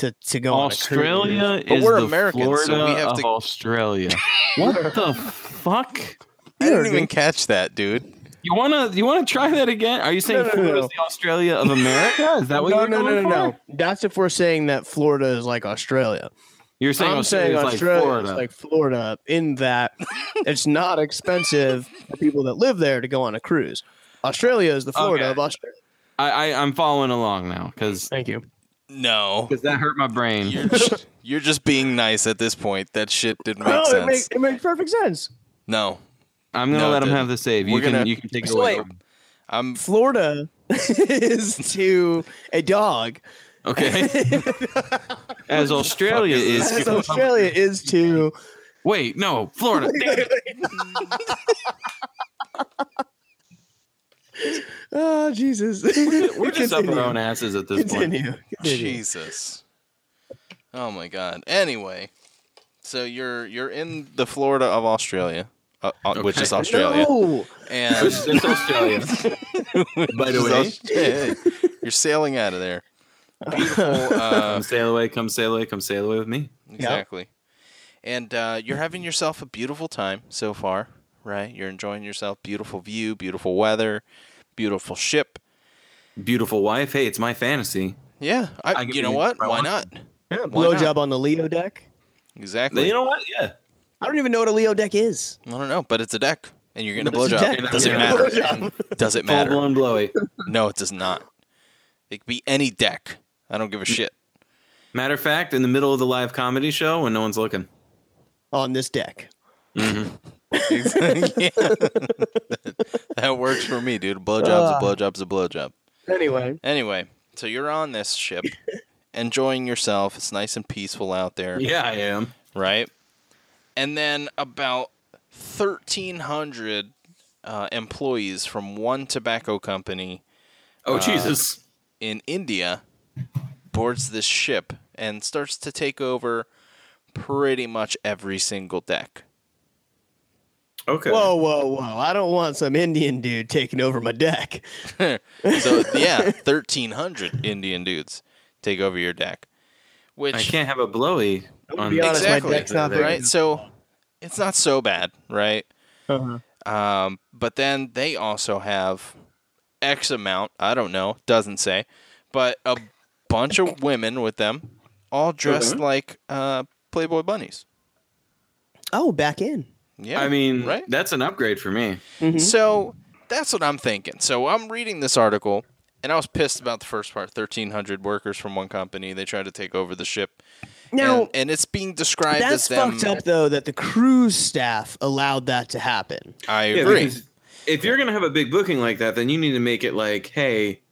to to go Australia on a cruise. But is we're the Americans, Florida so we have to Australia. What the fuck? I didn't even catch that, dude. You wanna you wanna try that again? Are you saying no, Florida no, no. is the Australia of America? Is that what no, you're no, going no, no, for? No, no, no. That's if we're saying that Florida is like Australia. You're saying I'm Australia, saying is, Australia like Florida. Is like Florida in that it's not expensive for people that live there to go on a cruise. Australia is the Florida okay. of Australia. I, I I'm following along now because thank you. No, because that hurt my brain. You're just, you're just being nice at this point. That shit didn't make no, sense. It makes it makes perfect sense. No. I'm going to no, let him have the save. You, can, gonna, you can take so it away. Wait, I'm... Florida is to a dog. Okay. As Australia is As to... Australia is to... Wait, no. Florida. Wait, wait. Oh, Jesus. We're, we're just up our own asses at this Continue. point. Continue. Jesus. Oh, my God. Anyway, so you're you're in the Florida of Australia. Uh, okay. Which is Australia. No. And it's Australia. By the way, Australia. You're sailing out of there. Beautiful. Uh, come sail away, come sail away, come sail away with me. Exactly. Yep. And uh, you're having yourself a beautiful time so far, right? You're enjoying yourself. Beautiful view, beautiful weather, beautiful ship, beautiful wife. Hey, it's my fantasy. Yeah. I, I you know what? Why not? Yeah, blowjob on the Leo deck. Exactly. You know what? Yeah. I don't even know what a Leo deck is. I don't know, but it's a deck, and you're getting but a blowjob. Does it matter? Does it matter? Full blown blowy. No, it does not. It could be any deck. I don't give a shit. Matter of fact, in the middle of the live comedy show when no one's looking. On this deck. Mm-hmm. Yeah. that, that works for me, dude. A blowjob's a blowjob's a blowjob. Anyway. Anyway, so you're on this ship, enjoying yourself. It's nice and peaceful out there. Yeah, I am. Right? And then about thirteen hundred uh, employees from one tobacco company oh, uh, Jesus. in India boards this ship and starts to take over pretty much every single deck. Okay. Whoa, whoa, whoa. I don't want some Indian dude taking over my deck. So, yeah, thirteen hundred Indian dudes take over your deck. Which I can't have a blowy. On be honest, exactly. My deck's not there, right? So it's not so bad, right? Uh-huh. Um, but then they also have X amount, I don't know, doesn't say, but a bunch of women with them, all dressed mm-hmm. like uh, Playboy bunnies. Oh, back in. Yeah, I mean, right? That's an upgrade for me. Mm-hmm. So that's what I'm thinking. So I'm reading this article, and I was pissed about the first part. thirteen hundred workers from one company. They tried to take over the ship. Now, and, and it's being described as them. That's fucked up, though, that the cruise staff allowed that to happen. I yeah, agree. If you're going to have a big booking like that, then you need to make it like, hey,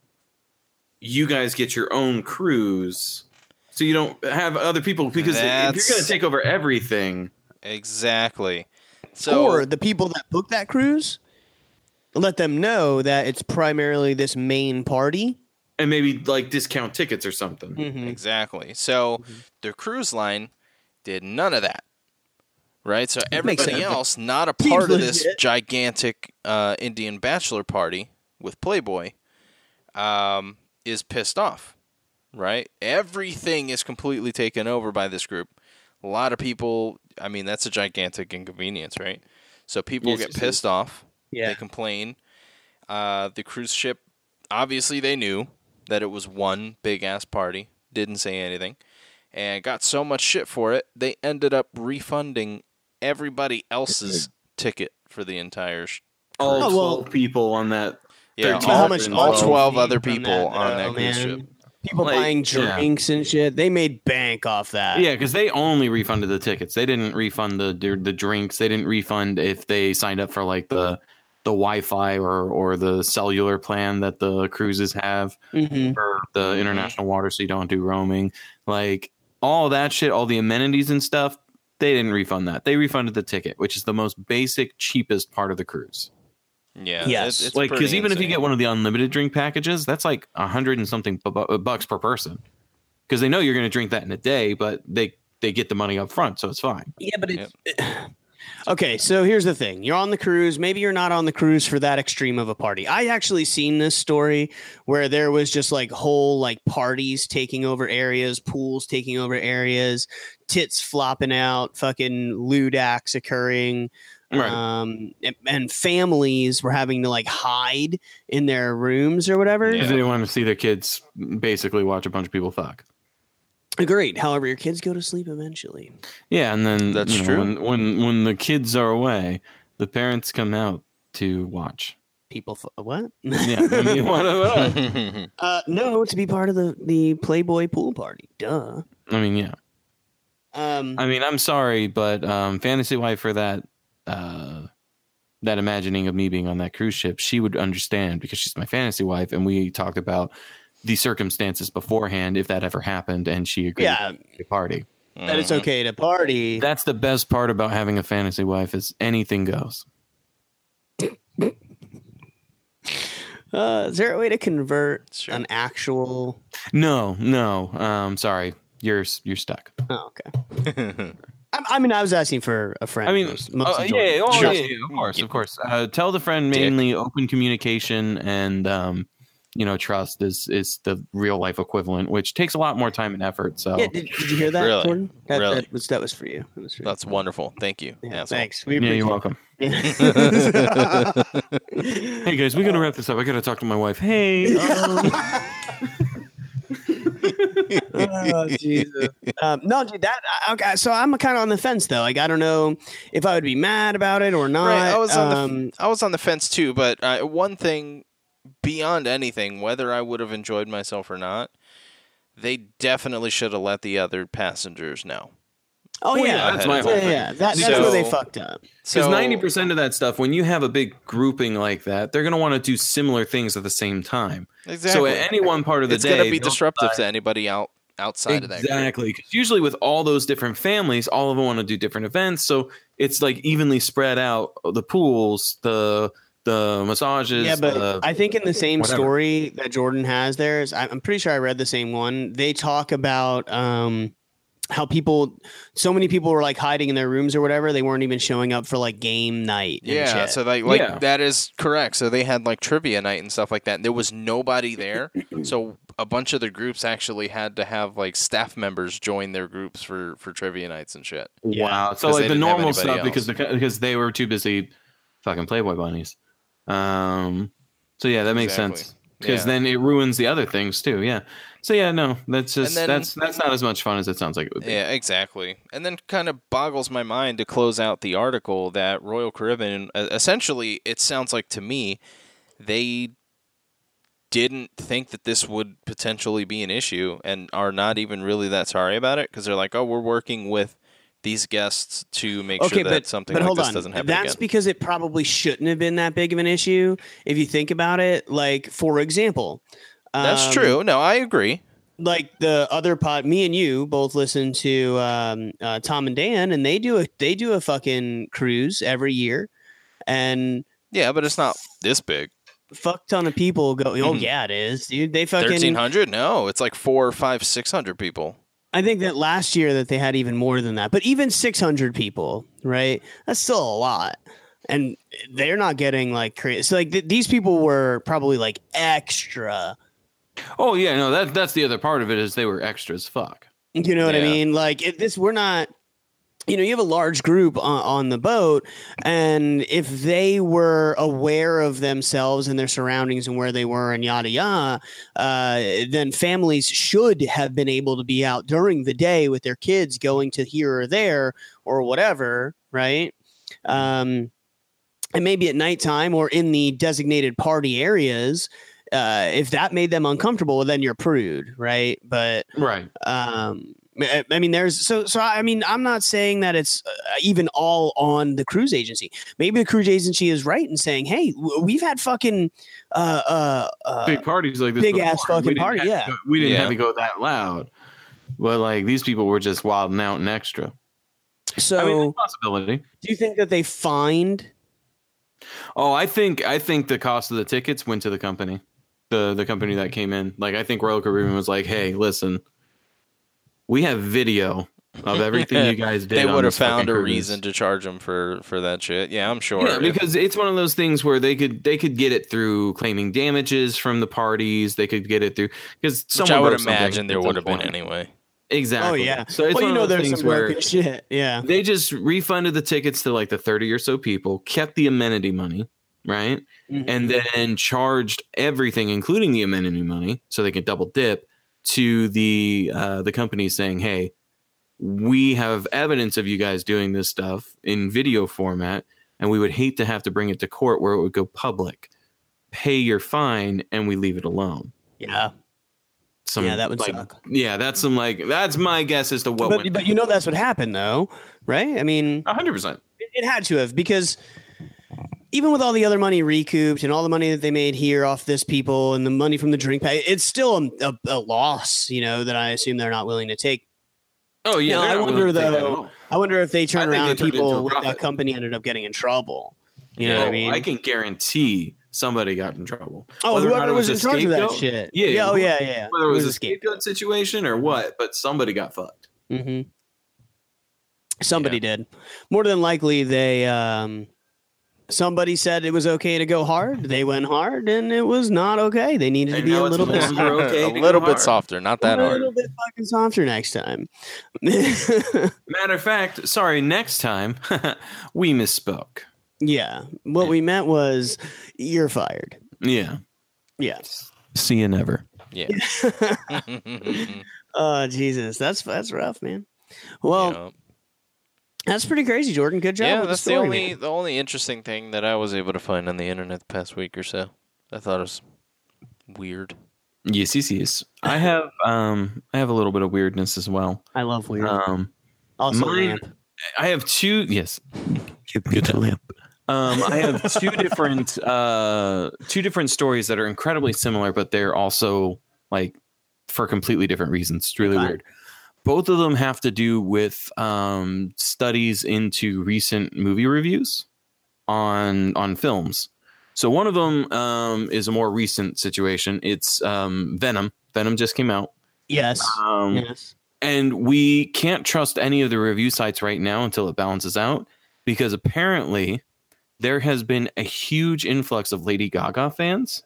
you guys get your own cruise, so you don't have other people. Because that's... if you're going to take over everything. Exactly. So, or the people that book that cruise, let them know that it's primarily this main party. And maybe like discount tickets or something. Mm-hmm. Exactly. So mm-hmm. the cruise line did none of that. Right? So everything else, not a part of this gigantic uh, Indian bachelor party with Playboy, um, is pissed off. Right? Everything is completely taken over by this group. A lot of people, I mean, that's a gigantic inconvenience, right? So people yes, get pissed off. Yeah. They complain. Uh, the cruise ship, obviously they knew that it was one big-ass party. Didn't say anything. And got so much shit for it, they ended up refunding everybody else's ticket for the entire sh- all twelve oh, well, people on that. Yeah, all, all twelve other people on that, on that cruise ship. People like, buying drinks yeah. and shit. They made bank off that. Yeah, because they only refunded the tickets. They didn't refund the, the the drinks. They didn't refund if they signed up for like the the Wi-Fi or or the cellular plan that the cruises have mm-hmm. for the international water, so you don't do roaming. Like all that shit, all the amenities and stuff. They didn't refund that. They refunded the ticket, which is the most basic, cheapest part of the cruise. Yeah, yes. It's, it's like because even if you get one of the unlimited drink packages, that's like a hundred and something bu- bucks per person. Because they know you're going to drink that in a day, but they they get the money up front, so it's fine. Yeah, but it's yep. okay. So here's the thing: you're on the cruise. Maybe you're not on the cruise for that extreme of a party. I actually seen this story where there was just like whole like parties taking over areas, pools taking over areas, tits flopping out, fucking lewd acts occurring. Right. Um, and, and families were having to like hide in their rooms or whatever. Because yeah. they want to see their kids basically watch a bunch of people fuck. Agreed. However, your kids go to sleep eventually. Yeah, and then that's true. Know, when, when when the kids are away, the parents come out to watch people. Fu- what? Yeah. I mean, what, what? uh, no, to be part of the the Playboy pool party. Duh. I mean, yeah. Um. I mean, I'm sorry, but um, fantasy wife for that. Uh, that imagining of me being on that cruise ship, she would understand because she's my fantasy wife, and we talked about the circumstances beforehand if that ever happened, and she agreed yeah, to party. That mm-hmm. it's okay to party. That's the best part about having a fantasy wife is anything goes. uh, is there a way to convert sure. an actual? No, no. Um, sorry, you're you're stuck. Oh, okay. I mean, I was asking for a friend. I mean, most, most uh, yeah, oh, sure. yeah, yeah, of course, yeah. of course. Uh, tell the friend mainly Dick. Open communication and, um, you know, trust is is the real life equivalent, which takes a lot more time and effort. So, yeah, did, did you hear that, really? Jordan? That, really? that was that was for you. That was for That's you. Wonderful. Thank you. Yeah, thanks. We yeah, you're welcome. Hey guys, we gotta wrap this up. I gotta talk to my wife. Hey. Um... oh, Jesus. Um, no, dude, that okay. So I'm kind of on the fence though. Like I don't know if I would be mad about it or not. Right, I was um, on the I was on the fence too. But uh, one thing beyond anything, whether I would have enjoyed myself or not, they definitely should have let the other passengers know. Oh yeah, yeah that's my whole yeah, thing. Yeah, that, that's so, where they fucked up. Because ninety percent of that stuff, when you have a big grouping like that, they're gonna want to do similar things at the same time. Exactly. So at any one part of the it's day, it's gonna be disruptive die. To anybody out outside exactly. of that. Exactly. Because usually with all those different families, all of them want to do different events, so it's like evenly spread out. The pools, the the massages. Yeah, but the, I think in the same whatever. Story that Jordan has, there is. I'm pretty sure I read the same one. They talk about. Um, How people, so many people were like hiding in their rooms or whatever. They weren't even showing up for like game night. Yeah, shit. so like, like yeah. that is correct. So they had like trivia night and stuff like that. And there was nobody there. So a bunch of the groups actually had to have like staff members join their groups for, for trivia nights and shit. Yeah. Wow. So like the normal stuff else. because the, because they were too busy fucking Playboy bunnies. Um. So yeah, that makes exactly. sense. Because yeah. then it ruins the other things too. Yeah. So yeah, no, that's just then, that's that's not as much fun as it sounds like it would be. Yeah, exactly. And then kind of boggles my mind to close out the article that Royal Caribbean, essentially, it sounds like to me, they didn't think that this would potentially be an issue and are not even really that sorry about it because they're like, oh, we're working with these guests to make okay, sure that but, something but like this on. doesn't happen That's again. That's because it probably shouldn't have been that big of an issue if you think about it. Like, for example... Um, That's true. No, I agree. Like the other pod, me and you both listen to um, uh, Tom and Dan, and they do a they do a fucking cruise every year. And yeah, but it's not this big. Fuck ton of people go, oh, yeah, it is, dude. They fucking... thirteen hundred? No, it's like four, five, six hundred people. I think that last year that they had even more than that, but even six hundred people, right? That's still a lot. And they're not getting like crazy. So like th- these people were probably like extra. Oh, yeah. No, that that's the other part of it is they were extra as fuck. You know what yeah. I mean? Like it, this, we're not, you know, you have a large group on, on the boat. And if they were aware of themselves and their surroundings and where they were and yada, yada, uh, then families should have been able to be out during the day with their kids going to here or there or whatever. Right. Um, and maybe at nighttime or in the designated party areas, uh, if that made them uncomfortable, then you're prude, right? But right, um, I, I mean, there's so so. I mean, I'm not saying that it's even all on the cruise agency. Maybe the cruise agency is right in saying, "Hey, we've had fucking uh, uh, big parties like this, big before. ass fucking party. Have, yeah, we didn't yeah. have to go that loud, but like these people were just wilding out and extra. So, I mean, it's a possibility. Do you think that they fined? Oh, I think I think the cost of the tickets went to the company, the the company that came in. Like, I think Royal Caribbean was like, "Hey, listen, we have video of everything you guys did." They would have found a reason to charge them for, for that shit. Yeah, I'm sure. Yeah, because it's one of those things where they could they could get it through claiming damages from the parties. They could get it through because someone I would imagine there would have been anyway. Exactly. Oh yeah. So it's well, one you know, of those things where shit. Yeah. They just refunded the tickets to like the thirty or so people, kept the amenity money, right? Mm-hmm. And then charged everything, including the amenity money, so they could double dip to the uh, the company saying, "Hey, we have evidence of you guys doing this stuff in video format, and we would hate to have to bring it to court where it would go public. Pay your fine, and we leave it alone." Yeah. Some, yeah, that would like, suck. Yeah, that's some like that's my guess as to what. But, went but you know, that's what happened, though, right? I mean, a hundred percent. It had to have because even with all the other money recouped and all the money that they made here off this people and the money from the drink pay, it's still a, a, a loss, you know, that I assume they're not willing to take. Oh yeah, now, I wonder though. I wonder if they turn around and people with that company ended up getting in trouble. You know, know what I mean? I can guarantee. Somebody got in trouble. Oh, whether whoever was, was in charge of that shit. Yeah, yeah, oh, yeah, yeah. Whether it was, it was a scapegoat situation or what, but somebody got fucked. Mm-hmm. Somebody yeah. did. More than likely, they um, somebody said it was okay to go hard. They went hard, and it was not okay. They needed to be a little bit softer. Okay a little bit hard. softer, not that hard. A little bit fucking softer next time. Matter of fact, sorry, next time we misspoke. Yeah. What we meant was you're fired. Yeah. Yes. See you never. Yeah. Oh, Jesus. That's that's rough, man. Well, yeah. That's pretty crazy, Jordan. Good job. Yeah, with that's the, story, the only man. the only interesting thing that I was able to find on the internet the past week or so. I thought it was weird. Yes, yes, yes. I have um I have a little bit of weirdness as well. I love weird. Um also mine, I have two yes. Good, good lamp. Um, I have two different uh, two different stories that are incredibly similar, but they're also like for completely different reasons. It's really Fine. weird. Both of them have to do with um, studies into recent movie reviews on on films. So one of them um, is a more recent situation. It's um, Venom. Venom just came out. Yes. Um, yes. And we can't trust any of the review sites right now until it balances out, because apparently there has been a huge influx of Lady Gaga fans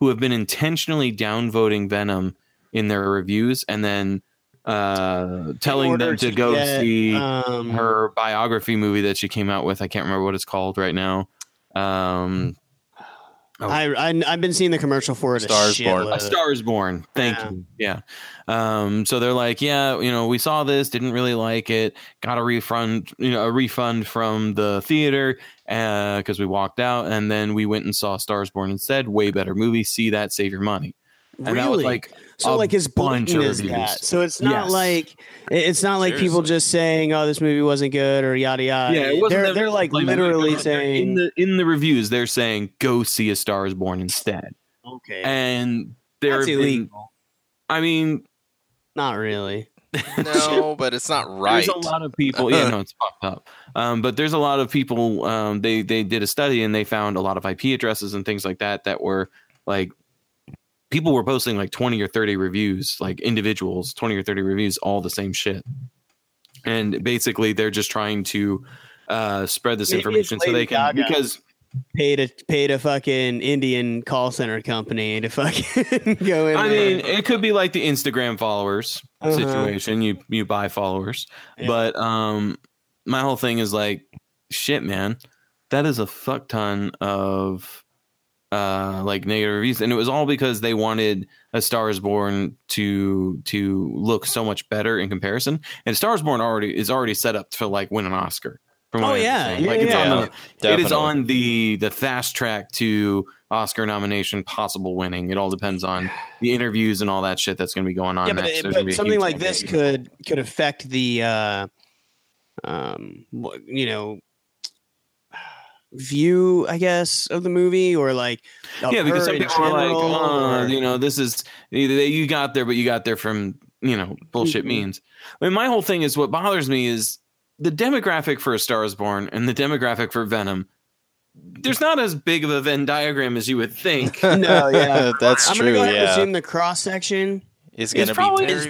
who have been intentionally downvoting Venom in their reviews and then uh, telling them to, to go get, see um, her biography movie that she came out with. I can't remember what it's called right now. Um, Oh. I, I I've been seeing the commercial for it. A Star is Born. A Star is Born. Thank yeah. you. Yeah. Um. So they're like, yeah, you know, we saw this, didn't really like it, got a refund, you know, a refund from the theater, uh, because we walked out, and then we went and saw Star is Born instead. Way better movie. See that. Save your money. And really? That was like so, like as bunch of reviews. That. So it's not yes. like it's not like Seriously. people just saying, "Oh, this movie wasn't good" or yada yada. Yeah, it wasn't they're they're like literally saying in the in the reviews they're saying, "Go see A Star is Born" instead. Okay, and they're illegal. I mean, not really. No, but it's not right. There's a lot of people. Yeah, no, it's fucked up. Um, but there's a lot of people. Um, they they did a study and they found a lot of I P addresses and things like that that were like. People were posting like twenty or thirty reviews, like individuals, twenty or thirty reviews, all the same shit. And basically they're just trying to uh, spread this Maybe information so they can, Gaga because paid a, paid a fucking Indian call center company to fucking go in. I there. mean, it could be like the Instagram followers uh-huh. situation. You, you buy followers, yeah. but um, my whole thing is like, shit, man, that is a fuck ton of, uh like negative reviews, and it was all because they wanted A Star is Born to to look so much better in comparison, and A Star is Born already is already set up to like win an Oscar from oh yeah, yeah, like yeah, it's yeah. On the, it is on the the fast track to Oscar nomination, possible winning. It all depends on the interviews and all that shit that's going to be going on yeah, next. But, it, but something like this could could affect the uh um you know view, I guess, of the movie, or like yeah, because some people are like, oh, or... you know, this is you got there, but you got there from you know bullshit mm-hmm. means. I mean, my whole thing is what bothers me is the demographic for A Star is Born and the demographic for Venom. There's not as big of a Venn diagram as you would think. No, yeah, that's I'm true. I'm gonna go ahead yeah. and assume the cross section is gonna be very, very,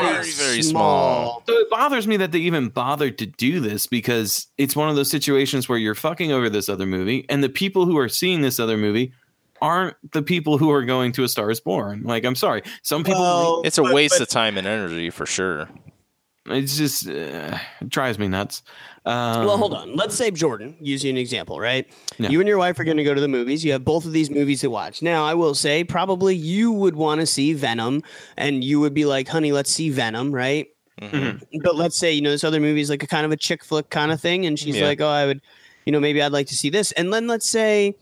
very, very small. So it bothers me that they even bothered to do this, because it's one of those situations where you're fucking over this other movie, and the people who are seeing this other movie aren't the people who are going to A Star is Born. Like, I'm sorry, some people. Well, it's a but, waste but, of time and energy for sure. It's just uh, it drives me nuts. Um, well, hold on. Let's say Jordan, using an example, right? Yeah. You and your wife are going to go to the movies. You have both of these movies to watch. Now, I will say probably you would want to see Venom, and you would be like, honey, let's see Venom, right? Mm-hmm. But let's say, you know, this other movie is like a kind of a chick flick kind of thing, and she's yeah. like, oh, I would, you know, maybe I'd like to see this. And then let's say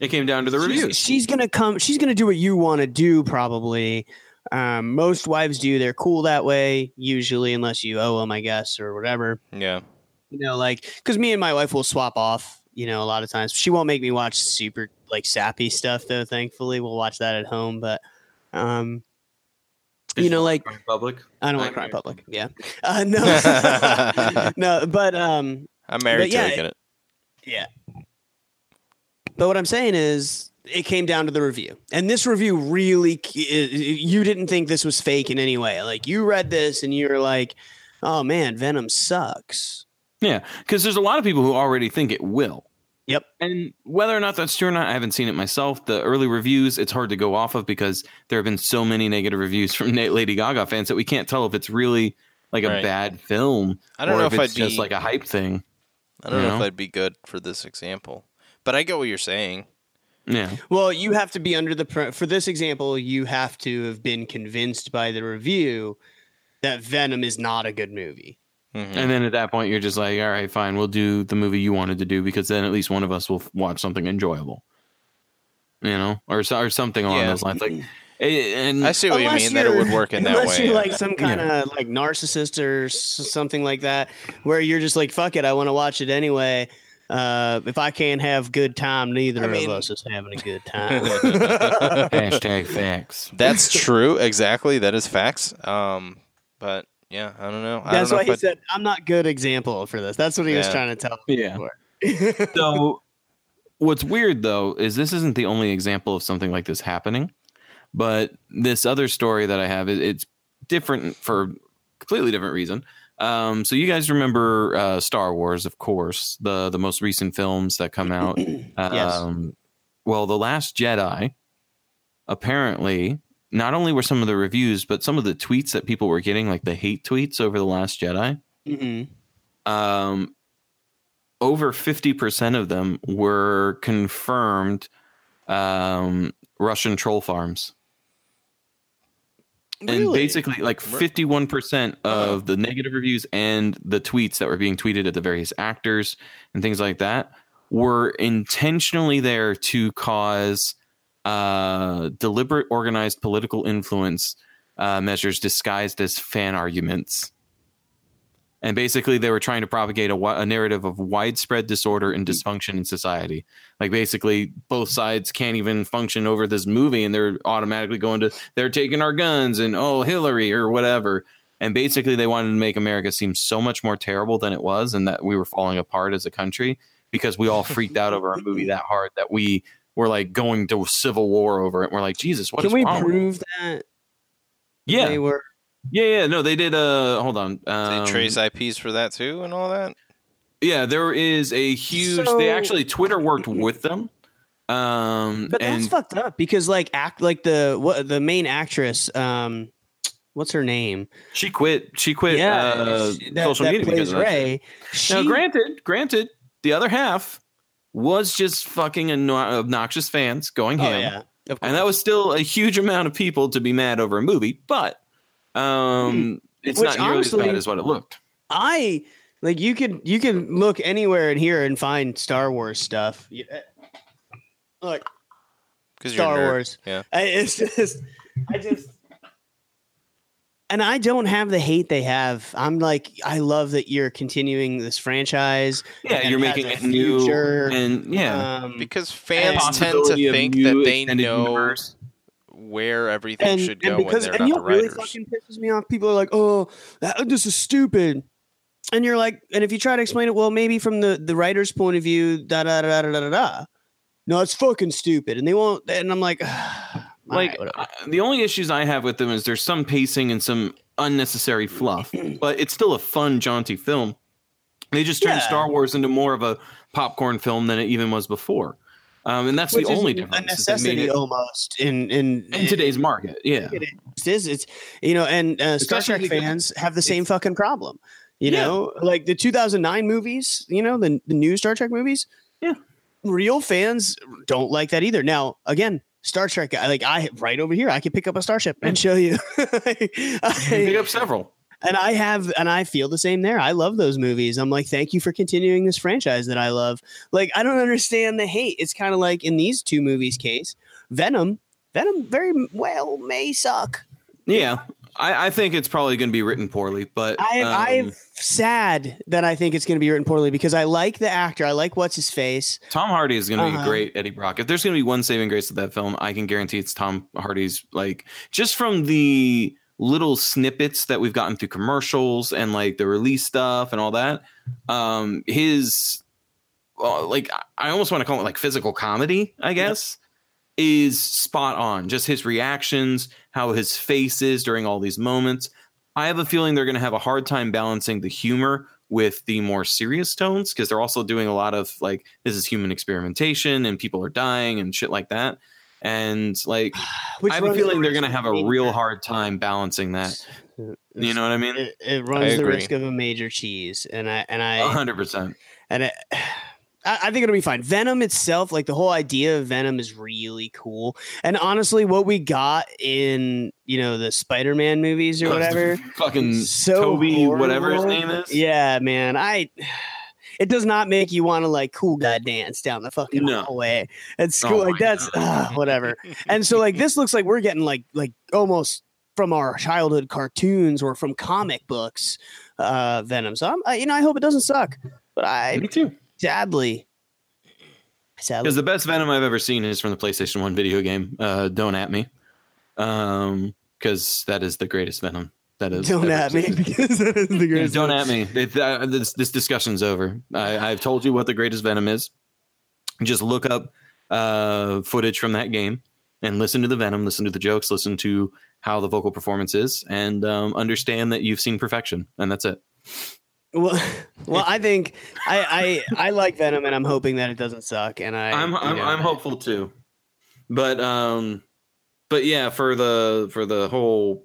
it came down to the reviews. She's, she's going to come. She's going to do what you want to do, probably. Um, most wives do. They're cool that way, usually, unless you owe them, I guess, or whatever. Yeah. You know, like, because me and my wife will swap off, you know, a lot of times. She won't make me watch super, like, sappy stuff, though, thankfully. We'll watch that at home, but, um, you know, like... Public? I don't want to cry in public, yeah. Uh, no. No, but, um... I'm married to yeah, it. Yeah. But what I'm saying is... It came down to the review, and this review really, you didn't think this was fake in any way. Like, you read this and you're like, oh man, Venom sucks. Yeah. Cause there's a lot of people who already think it will. Yep. And whether or not that's true or not, I haven't seen it myself. The early reviews, it's hard to go off of, because there have been so many negative reviews from Lady Gaga fans that we can't tell if it's really like a right. bad film. I don't or know if, if it's I'd just be, like a hype thing. I don't know, know if I'd be good for this example, but I get what you're saying. Yeah. Well, you have to be under the pre- for this example, you have to have been convinced by the review that Venom is not a good movie. Mm-hmm. And then at that point, you're just like, all right, fine, we'll do the movie you wanted to do, because then at least one of us will watch something enjoyable, you know, or or something along yeah. those lines. Like, and I see what you mean that it would work in that way. Unless you're like some kind yeah. of like narcissist or something like that, where you're just like, fuck it, I want to watch it anyway. Uh, if I can't have good time, neither I mean, of us is having a good time. Hashtag facts. That's true. Exactly. That is facts. Um, but yeah, I don't know. I That's don't know why he I'd... said, I'm not good example for this. That's what he yeah. was trying to tell me. Yeah. Before. So what's weird though, is this isn't the only example of something like this happening, but this other story that I have, it's different for a completely different reason. Um, so you guys remember uh, Star Wars, of course, the the most recent films that come out. yes. Um, well, The Last Jedi, apparently, not only were some of the reviews, but some of the tweets that people were getting, like the hate tweets over The Last Jedi, mm-hmm. um, over fifty percent of them were confirmed um, Russian troll farms. Really? And basically, like fifty-one percent of the negative reviews and the tweets that were being tweeted at the various actors and things like that were intentionally there to cause uh, deliberate, organized political influence uh, measures disguised as fan arguments. And basically, they were trying to propagate a, a narrative of widespread disorder and dysfunction in society. Like, basically, both sides can't even function over this movie, and they're automatically going to, they're taking our guns, and, oh, Hillary, or whatever. And basically, they wanted to make America seem so much more terrible than it was, and that we were falling apart as a country, because we all freaked out over a movie that hard that we were, like, going to civil war over it. We're like, Jesus, what Can is wrong? Can we prove that yeah. they were... Yeah, yeah, no, they did. Uh, hold on, um, they trace I Ps for that too, and all that. Yeah, there is a huge. So, they actually Twitter worked with them, um, but and, that's fucked up because, like, act like the what the main actress. Um, what's her name? She quit. She quit. Yeah, uh, she, that, social that media because of Ray. That. She, now, granted, granted, the other half was just fucking obnoxious fans going oh, ham, yeah, and that was still a huge amount of people to be mad over a movie, but. Um, it's Which, not nearly honestly, as bad as what it looked. I like you could you can look anywhere in here and find Star Wars stuff. Yeah. Look, because Star you're a nerd. Wars. Yeah, I, it's just I just and I don't have the hate they have. I'm like, I love that you're continuing this franchise. Yeah, you're making it new, and yeah, um, because fans tend to think that they know. Universe. Where everything and, should go and because, when they're and not the writers. And you know what really fucking pisses me off? People are like, oh, that, this is stupid. And you're like, and if you try to explain it, well, maybe from the, the writer's point of view, da-da-da-da-da-da-da. No, it's fucking stupid. And they won't, and I'm like... Like, right, uh, the only issues I have with them is there's some pacing and some unnecessary fluff. But it's still a fun, jaunty film. They just turned yeah. Star Wars into more of a popcorn film than it even was before. Um, and that's Which the only difference. A necessity made it, almost in, in, in, in today's market. Yeah, it is. It's you know, and uh, Star Trek fans have the same fucking problem. You yeah. know, like the two thousand nine movies. You know, the the new Star Trek movies. Yeah, real fans don't like that either. Now, again, Star Trek. Like I right over here, I can pick up a starship and show you. I, I, you pick up several. And I have, and I feel the same there. I love those movies. I'm like, thank you for continuing this franchise that I love. Like, I don't understand the hate. It's kind of like in these two movies' case, Venom, Venom very well may suck. Yeah, I, I think it's probably going to be written poorly, but I, um, I'm sad that I think it's going to be written poorly because I like the actor. I like what's his face. Tom Hardy is going to uh-huh. be a great Eddie Brock. If there's going to be one saving grace of that film, I can guarantee it's Tom Hardy's. Like, just from the little snippets that we've gotten through commercials and like the release stuff and all that. Um, his uh, like, I almost want to call it like physical comedy, I guess, yep. is spot on. Just his reactions, how his face is during all these moments. I have a feeling they're going to have a hard time balancing the humor with the more serious tones. Cause they're also doing a lot of like, this is human experimentation and people are dying and shit like that. And like, I have a feeling they're going to have a real hard time balancing that. You know what I mean? It, it runs the risk of a major cheese. And I, and I, one hundred percent. And I, I think it'll be fine. Venom itself, like the whole idea of Venom is really cool. And honestly, what we got in, you know, the Spider-Man movies or whatever, fucking so Toby, horrible. Whatever his name is. Yeah, man. I, It does not make you want to like cool guy dance down the fucking no. hallway at school. Oh like that's ugh, whatever. And so like this looks like we're getting like like almost from our childhood cartoons or from comic books, uh, Venom. So I'm I, you know I hope it doesn't suck, but I me too. Sadly, sadly, because the best Venom I've ever seen is from the PlayStation One video game. Uh, don't at me, um, because that is the greatest Venom. That is don't at me because that is the greatest. Don't at me. It, uh, this, this discussion's over. I, I've told you what the greatest Venom is. Just look up uh, footage from that game and listen to the Venom, listen to the jokes, listen to how the vocal performance is, and um, understand that you've seen perfection, and that's it. Well, well, I think I, I I like Venom, and I'm hoping that it doesn't suck. And I I'm I'm, you know, I'm hopeful too, but um, but yeah, for the for the whole.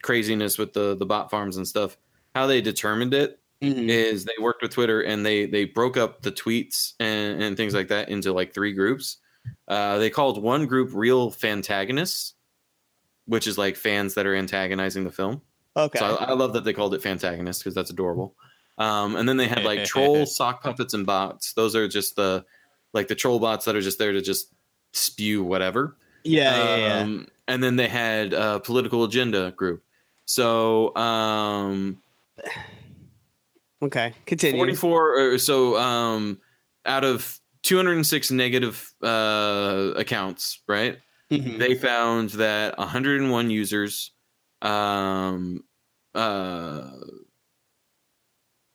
Craziness with the the bot farms and stuff, how they determined it mm-hmm. is they worked with Twitter and they they broke up the tweets and, and things like that into like three groups Uh, they called one group real fantagonists, which is like fans that are antagonizing the film. Okay. So I, I love that they called it fantagonists because that's adorable. Um, and then they had like troll sock puppets and bots. Those are just the like the troll bots that are just there to just spew whatever. Yeah. Um, yeah, yeah. And then they had a political agenda group. So, um, okay, continue. forty-four or so, um, out of two hundred six negative, uh, accounts, right? Mm-hmm. They found that one hundred one users, um, uh,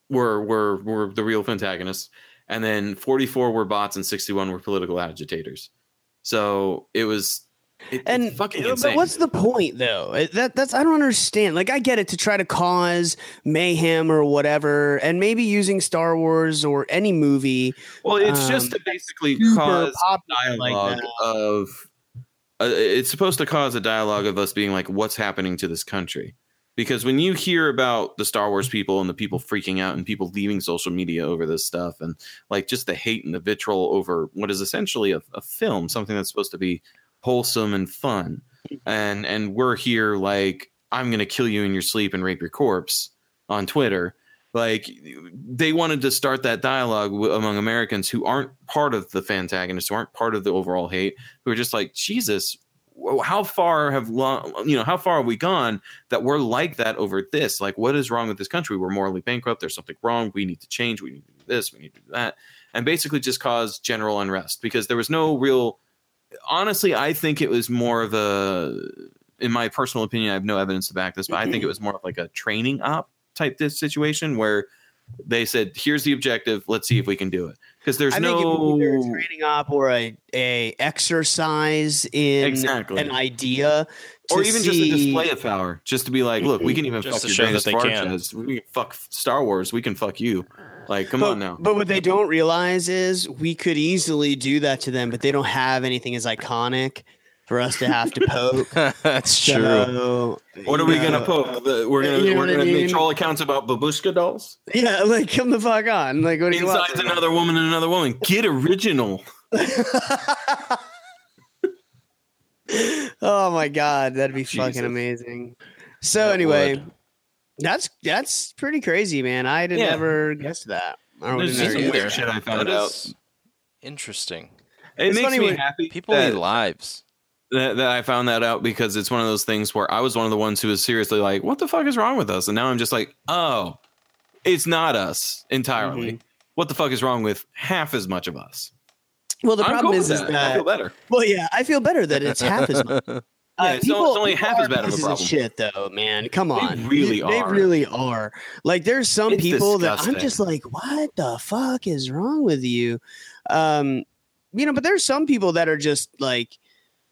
were, were, were the real antagonists. And then forty-four were bots and sixty-one were political agitators. So it was, it, and it's fucking insane. But what's the point though? That that's, I don't understand. Like I get it to try to cause mayhem or whatever, and maybe using Star Wars or any movie. Well, it's um, just to basically cause dialogue like of, uh, it's supposed to cause a dialogue of us being like, what's happening to this country? Because when you hear about the Star Wars people and the people freaking out and people leaving social media over this stuff and like just the hate and the vitriol over what is essentially a, a film, something that's supposed to be wholesome and fun, and and we're here like I'm gonna kill you in your sleep and rape your corpse on Twitter. Like they wanted to start that dialogue w- among Americans who aren't part of the fantagonists, who aren't part of the overall hate, who are just like, Jesus, how far have lo- you know how far have we gone that we're like that over this? Like, what is wrong with this country? We're morally bankrupt. There's something wrong. We need to change. We need to do this. We need to do that. And basically just cause general unrest because there was no real. Honestly, I think it was more of a, in my personal opinion, I have no evidence to back this, but I think it was more of like a training op type this situation where they said, here's the objective. Let's see if we can do it. Because there's I no think it would be either a training op or a, a exercise in exactly. an idea. Or even see... just a display of power. Just to be like, look, we can even just fuck your brain as far as we can fuck Star Wars. We can fuck you. Like, come but, on now. But what they don't realize is we could easily do that to them, but they don't have anything as iconic for us to have to poke. That's so, true. What are we going to poke? The, we're going to we're gonna make troll accounts about babushka dolls? Yeah, like, come the fuck on. Like, what do you want? Inside's another woman and another woman. Get original. Oh, my God. That'd be Jesus. Fucking amazing. So, that anyway... Would. That's that's pretty crazy, man. I didn't yeah. ever guess that. I There's just some weird shit I found that out. Interesting. It it's makes me happy. People need lives. That, that I found that out because it's one of those things where I was one of the ones who was seriously like, "What the fuck is wrong with us?" And now I'm just like, "Oh, it's not us entirely. Mm-hmm. What the fuck is wrong with half as much of us?" Well, the I'm problem cool is, that. is that I feel better. Well, yeah, I feel better that it's half as much. Yeah, uh, it's, people, it's only half as bad of a problem. Shit, though, man. Come on, they really they, are. They really are. Like, there's some it's people disgusting. That I'm just like, what the fuck is wrong with you? Um, you know, but there's some people that are just like,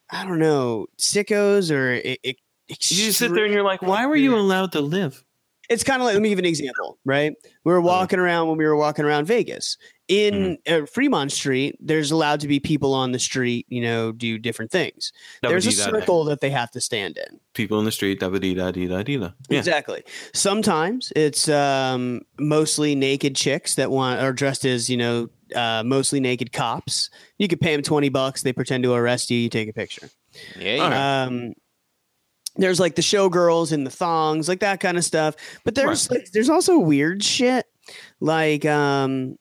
I don't know, sickos or. It, it, you just sit there and you're like, why were you allowed to live? It's kind of like, let me give an example, right? We were walking oh. around when we were walking around Vegas. In mm-hmm. uh, Fremont Street, there's allowed to be people on the street, you know, do different things. There's a circle that they have to stand in. People in the street, da-ba-dee-da-dee-da-dee-da. Yeah. Exactly. Sometimes it's um, mostly naked chicks that want are dressed as, you know, uh, mostly naked cops. You could pay them twenty bucks. They pretend to arrest you. You take a picture. Yeah. Right. Um, there's like the showgirls and the thongs, like that kind of stuff. But there's right. like, there's also weird shit like. Um,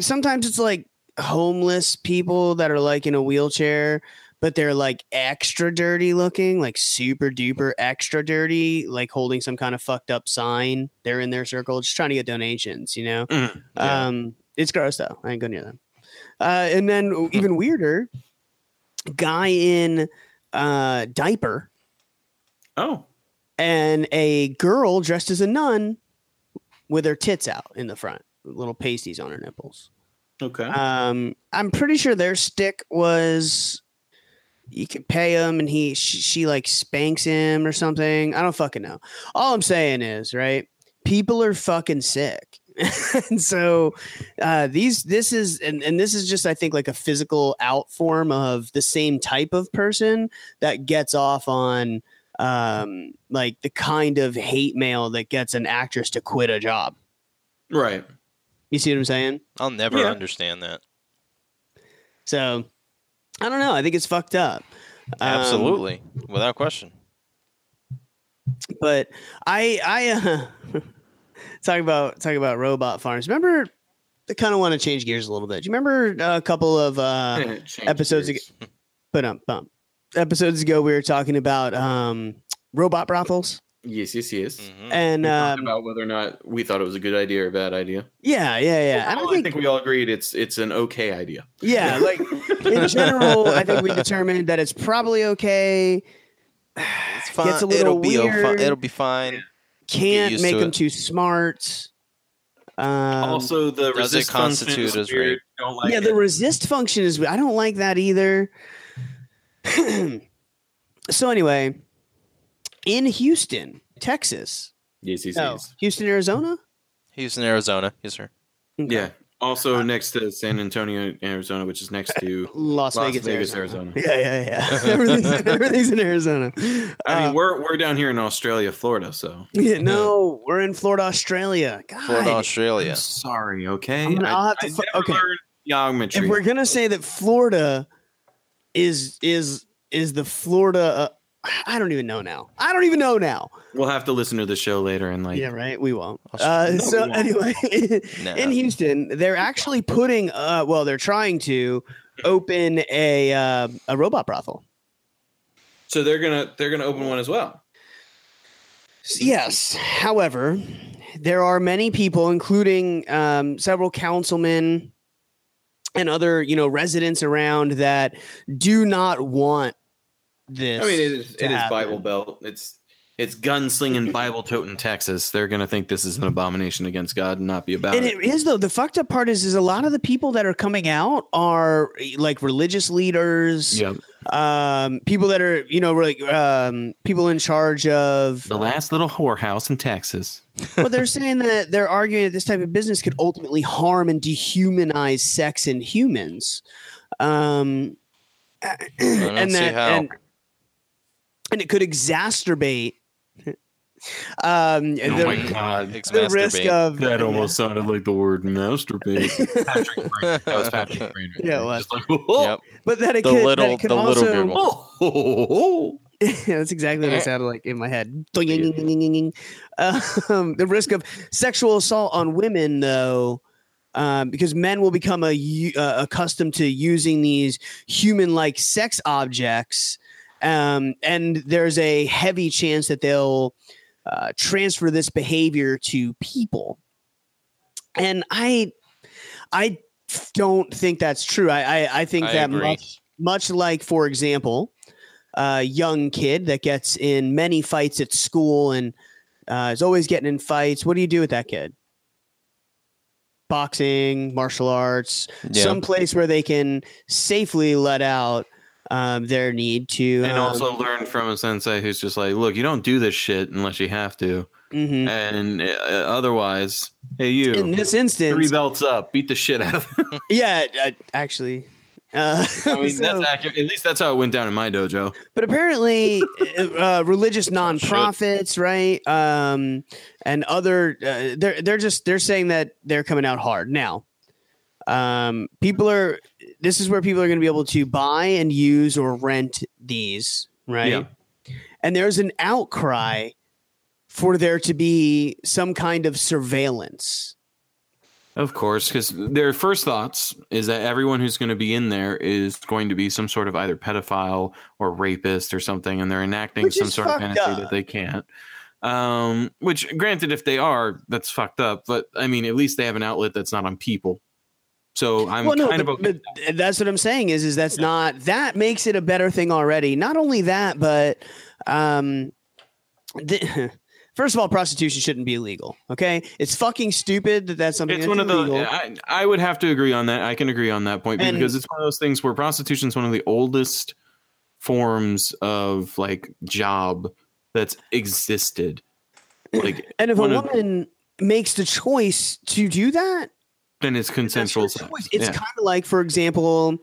Sometimes it's like homeless people that are like in a wheelchair, but they're like extra dirty looking, like super duper extra dirty, like holding some kind of fucked up sign. They're in their circle just trying to get donations, you know? Mm, yeah. Um, it's gross though. I ain't go near them. Uh, and then even weirder, guy in uh diaper. Oh. And a girl dressed as a nun with her tits out in the front. Little pasties on her nipples. Okay. Um, I'm pretty sure their stick was you could pay him and he she, she like spanks him or something. I don't fucking know. All I'm saying is, right? People are fucking sick. And so uh, these this is and, and this is just I think like a physical out form of the same type of person that gets off on um like the kind of hate mail that gets an actress to quit a job. Right. You see what I'm saying? I'll never yeah. understand that. So I don't know. I think it's fucked up. Absolutely. Um, Without question. But I, I uh, talk about talk about robot farms. Remember, I kind of want to change gears a little bit. Do you remember a couple of uh, episodes gears. ago? But um, bump. Episodes ago, we were talking about um, robot brothels. Yes, yes, yes. Mm-hmm. And um, about whether or not we thought it was a good idea or a bad idea. Yeah, yeah, yeah. I don't I think, think we all agreed it's it's an okay idea. Yeah, like in general, I think we determined that it's probably okay. It's fine. Gets a little it'll weird. Be a, it'll be fine. Can't make them it. too smart. Um, also, the resist function is as weird. Don't like yeah, it. the resist function is. I don't like that either. So anyway. In Houston, Texas. Yes, yes, oh, yes. Houston, Arizona? Houston, Arizona. Yes, sir. Okay. Yeah. Also uh, next to San Antonio, Arizona, which is next to Las, Las Vegas, Vegas Arizona. Arizona. Yeah, yeah, yeah. everything's, everything's in Arizona. I uh, mean, we're we're down here in Australia, Florida, so. Yeah, no, we're in Florida, Australia. God, Florida, Australia. I'm sorry, okay? I'm gonna, I'll have I, to I never okay. learned geometry. If we're going to say that Florida is is is the Florida uh, I don't even know now. I don't even know now. We'll have to listen to the show later and like. Yeah, right. We won't. Uh, no, so we won't. Anyway, no. In Houston, they're actually putting. Uh, well, they're trying to open a uh, a robot brothel. So they're gonna they're gonna open one as well. Yes. However, there are many people, including um, several councilmen and other you know residents around, that do not want. This I mean, it is, it is Bible Belt. It's it's gunslinging, Bible toting Texas. They're gonna think this is an abomination against God and not be about and it. And it is though. The fucked up part is, is a lot of the people that are coming out are like religious leaders, yep. um, people that are you know like um, people in charge of the last little whorehouse in Texas. Well, they're saying that they're arguing that this type of business could ultimately harm and dehumanize sex in humans. Um, I don't and see that, how. And, And it could exacerbate um, oh the, my God. the risk of... That almost yeah. sounded like the word masturbate. Patrick Brainerd. That was Patrick Brainerd. Yeah, it was. Like, oh. Yep. But that it the could, little, that it could the also... The little oh, oh, oh. Yeah, that's exactly what it sounded like in my head. Um, the risk of sexual assault on women, though, um, because men will become a, uh, accustomed to using these human-like sex objects... Um, and there's a heavy chance that they'll uh, transfer this behavior to people. And I I don't think that's true. I, I, I think I that much, much like, for example, a young kid that gets in many fights at school and uh, is always getting in fights. What do you do with that kid? Boxing, martial arts, yeah. someplace where they can safely let out Um, their need to, and um, also learn from a sensei who's just like, look, you don't do this shit unless you have to, mm-hmm. and uh, otherwise, hey, you. In this instance, three belts up, beat the shit out of them. Yeah, I, actually, uh, I mean so, that's accurate. At least that's how it went down in my dojo. But apparently, uh, religious nonprofits, right, um, and other, uh, they're they're just they're saying that they're coming out hard now. Um, people are. This is where people are going to be able to buy and use or rent these, right? Yeah. And there's an outcry for there to be some kind of surveillance. Of course, because their first thoughts is that everyone who's going to be in there is going to be some sort of either pedophile or rapist or something, and they're enacting which some sort of fantasy up. That they can't. Um, which, granted, if they are, that's fucked up. But, I mean, at least they have an outlet that's not on people. So I'm well, no, kind but, of okay. But that's what I'm saying is, is that's yeah. not, that makes it a better thing already. Not only that, but um, the, first of all, prostitution shouldn't be illegal. Okay. It's fucking stupid that that's something it's that's one illegal. Of the, I, I would have to agree on that. I can agree on that point and, because it's one of those things where prostitution is one of the oldest forms of like job that's existed. Like, and if a woman of, makes the choice to do that, then it's consensual. It's yeah. kind of like, for example,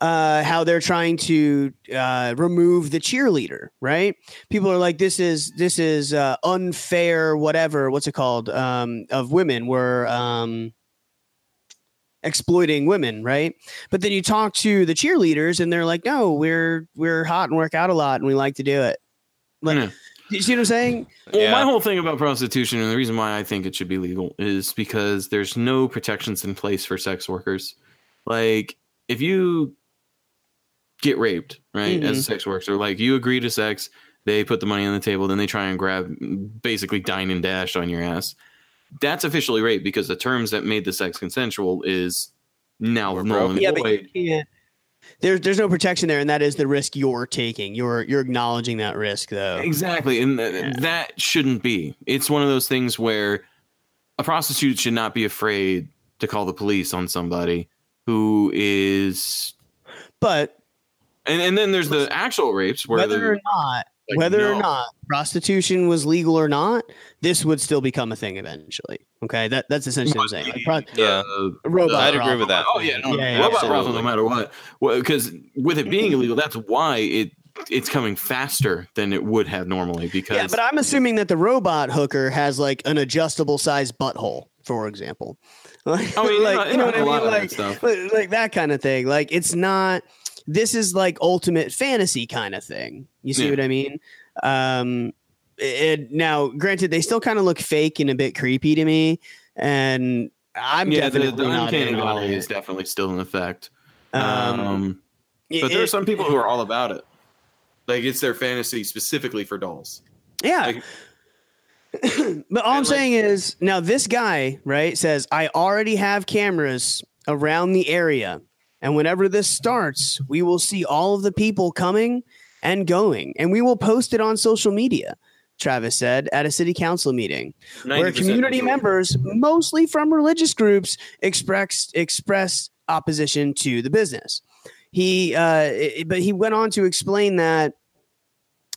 uh, how they're trying to uh, remove the cheerleader, right? People are like, this is this is uh, unfair, whatever. What's it called? Um, of women were um, exploiting women, right? But then you talk to the cheerleaders and they're like, no, we're we're hot and work out a lot and we like to do it. Like, yeah. You see what I'm saying? Well, yeah. My whole thing about prostitution and the reason why I think it should be legal is because there's no protections in place for sex workers. Like, if you get raped, right, mm-hmm. as a sex worker, like, you agree to sex, they put the money on the table, then they try and grab, basically dine and dash on your ass. That's officially rape because the terms that made the sex consensual is now null and void. Yeah, There's there's no protection there, and that is the risk you're taking. You're you're acknowledging that risk, though. Exactly, and th- yeah. that shouldn't be. It's one of those things where a prostitute should not be afraid to call the police on somebody who is. But and and then there's the actual rapes, where whether or not like, whether no. or not prostitution was legal or not, this would still become a thing eventually. Okay, that that's essentially what I'm saying. Like, pro- yeah, uh, robot. I'd agree with that. Oh yeah, no, yeah, yeah robot brothel, no matter what. Well, because with it being illegal, that's why it it's coming faster than it would have normally. Because yeah, but I'm assuming that the robot hooker has like an adjustable size butthole, for example. Like, oh, yeah, like you know what I mean, like that like, like that kind of thing. Like it's not. This is like ultimate fantasy kind of thing. You see yeah. what I mean? Um, it, now, granted, they still kind of look fake and a bit creepy to me, and I'm yeah, definitely the, the not uncanny valley is definitely still in effect. Um, um, but it, there are some people who are all about it, like it's their fantasy specifically for dolls. Yeah. Like, but all I'm like, saying is now this guy, right, says I already have cameras around the area, and whenever this starts, we will see all of the people coming and going, and we will post it on social media, Travis said at a city council meeting where community members, mostly from religious groups, expressed expressed opposition to the business. He, uh, it, but he went on to explain that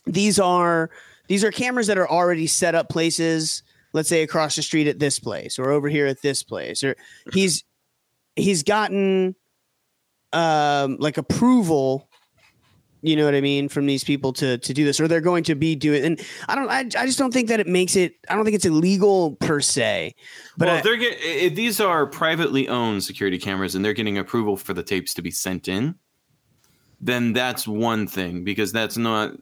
these are these are cameras that are already set up places, let's say across the street at this place, or over here at this place. Or he's he's gotten um, like approval. You know what I mean? From these people to, to do this, or they're going to be doing. And I don't, I, I just don't think that it makes it, I don't think it's illegal per se, but well, I, they're get, if these are privately owned security cameras and they're getting approval for the tapes to be sent in, then that's one thing, because that's not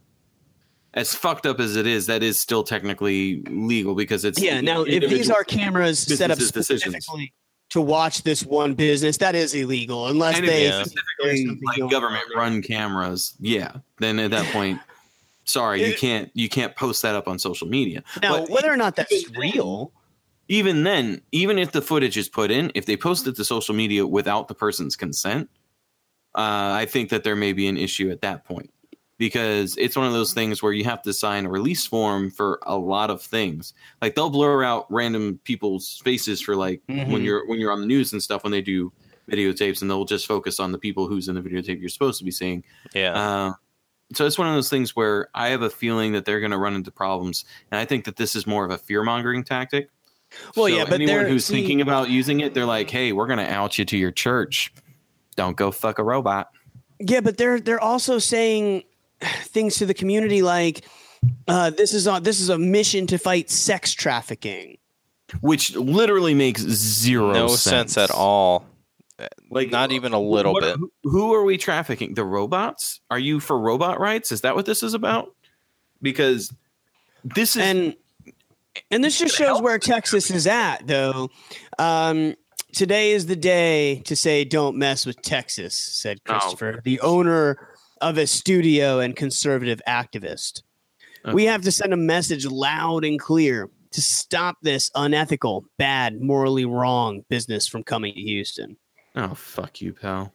as fucked up as it is. That is still technically legal because it's. Yeah. Now, if these are cameras set up specifically decisions. To watch this one business, that is illegal unless and they yeah. specifically like government run cameras. Yeah. Then at that point, sorry, it, you can't, you can't post that up on social media. Now, but whether or not that's real, even then, even if the footage is put in, if they post it to social media without the person's consent, uh, I think that there may be an issue at that point, because it's one of those things where you have to sign a release form for a lot of things. Like they'll blur out random people's faces for like mm-hmm. when you're when you're on the news and stuff, when they do videotapes, and they'll just focus on the people who's in the videotape you're supposed to be seeing. Yeah. Uh, so it's one of those things where I have a feeling that they're going to run into problems. And I think that this is more of a fear mongering tactic. Well, so yeah, but anyone who's see, thinking about using it, they're like, hey, we're going to out you to your church. Don't go fuck a robot. Yeah, but they're they're also saying things to the community like uh, this is on this is a mission to fight sex trafficking, which literally makes zero no sense. sense at all. Like not even a little what, bit. Who are we trafficking? The robots? Are you for robot rights? Is that what this is about? Because this is and and this just shows where Texas is at, though. Um, today is the day to say don't mess with Texas, said Christopher, oh. the owner of a studio and conservative activist. Okay. We have to send a message loud and clear to stop this unethical, bad, morally wrong business from coming to Houston. Oh, fuck you, pal.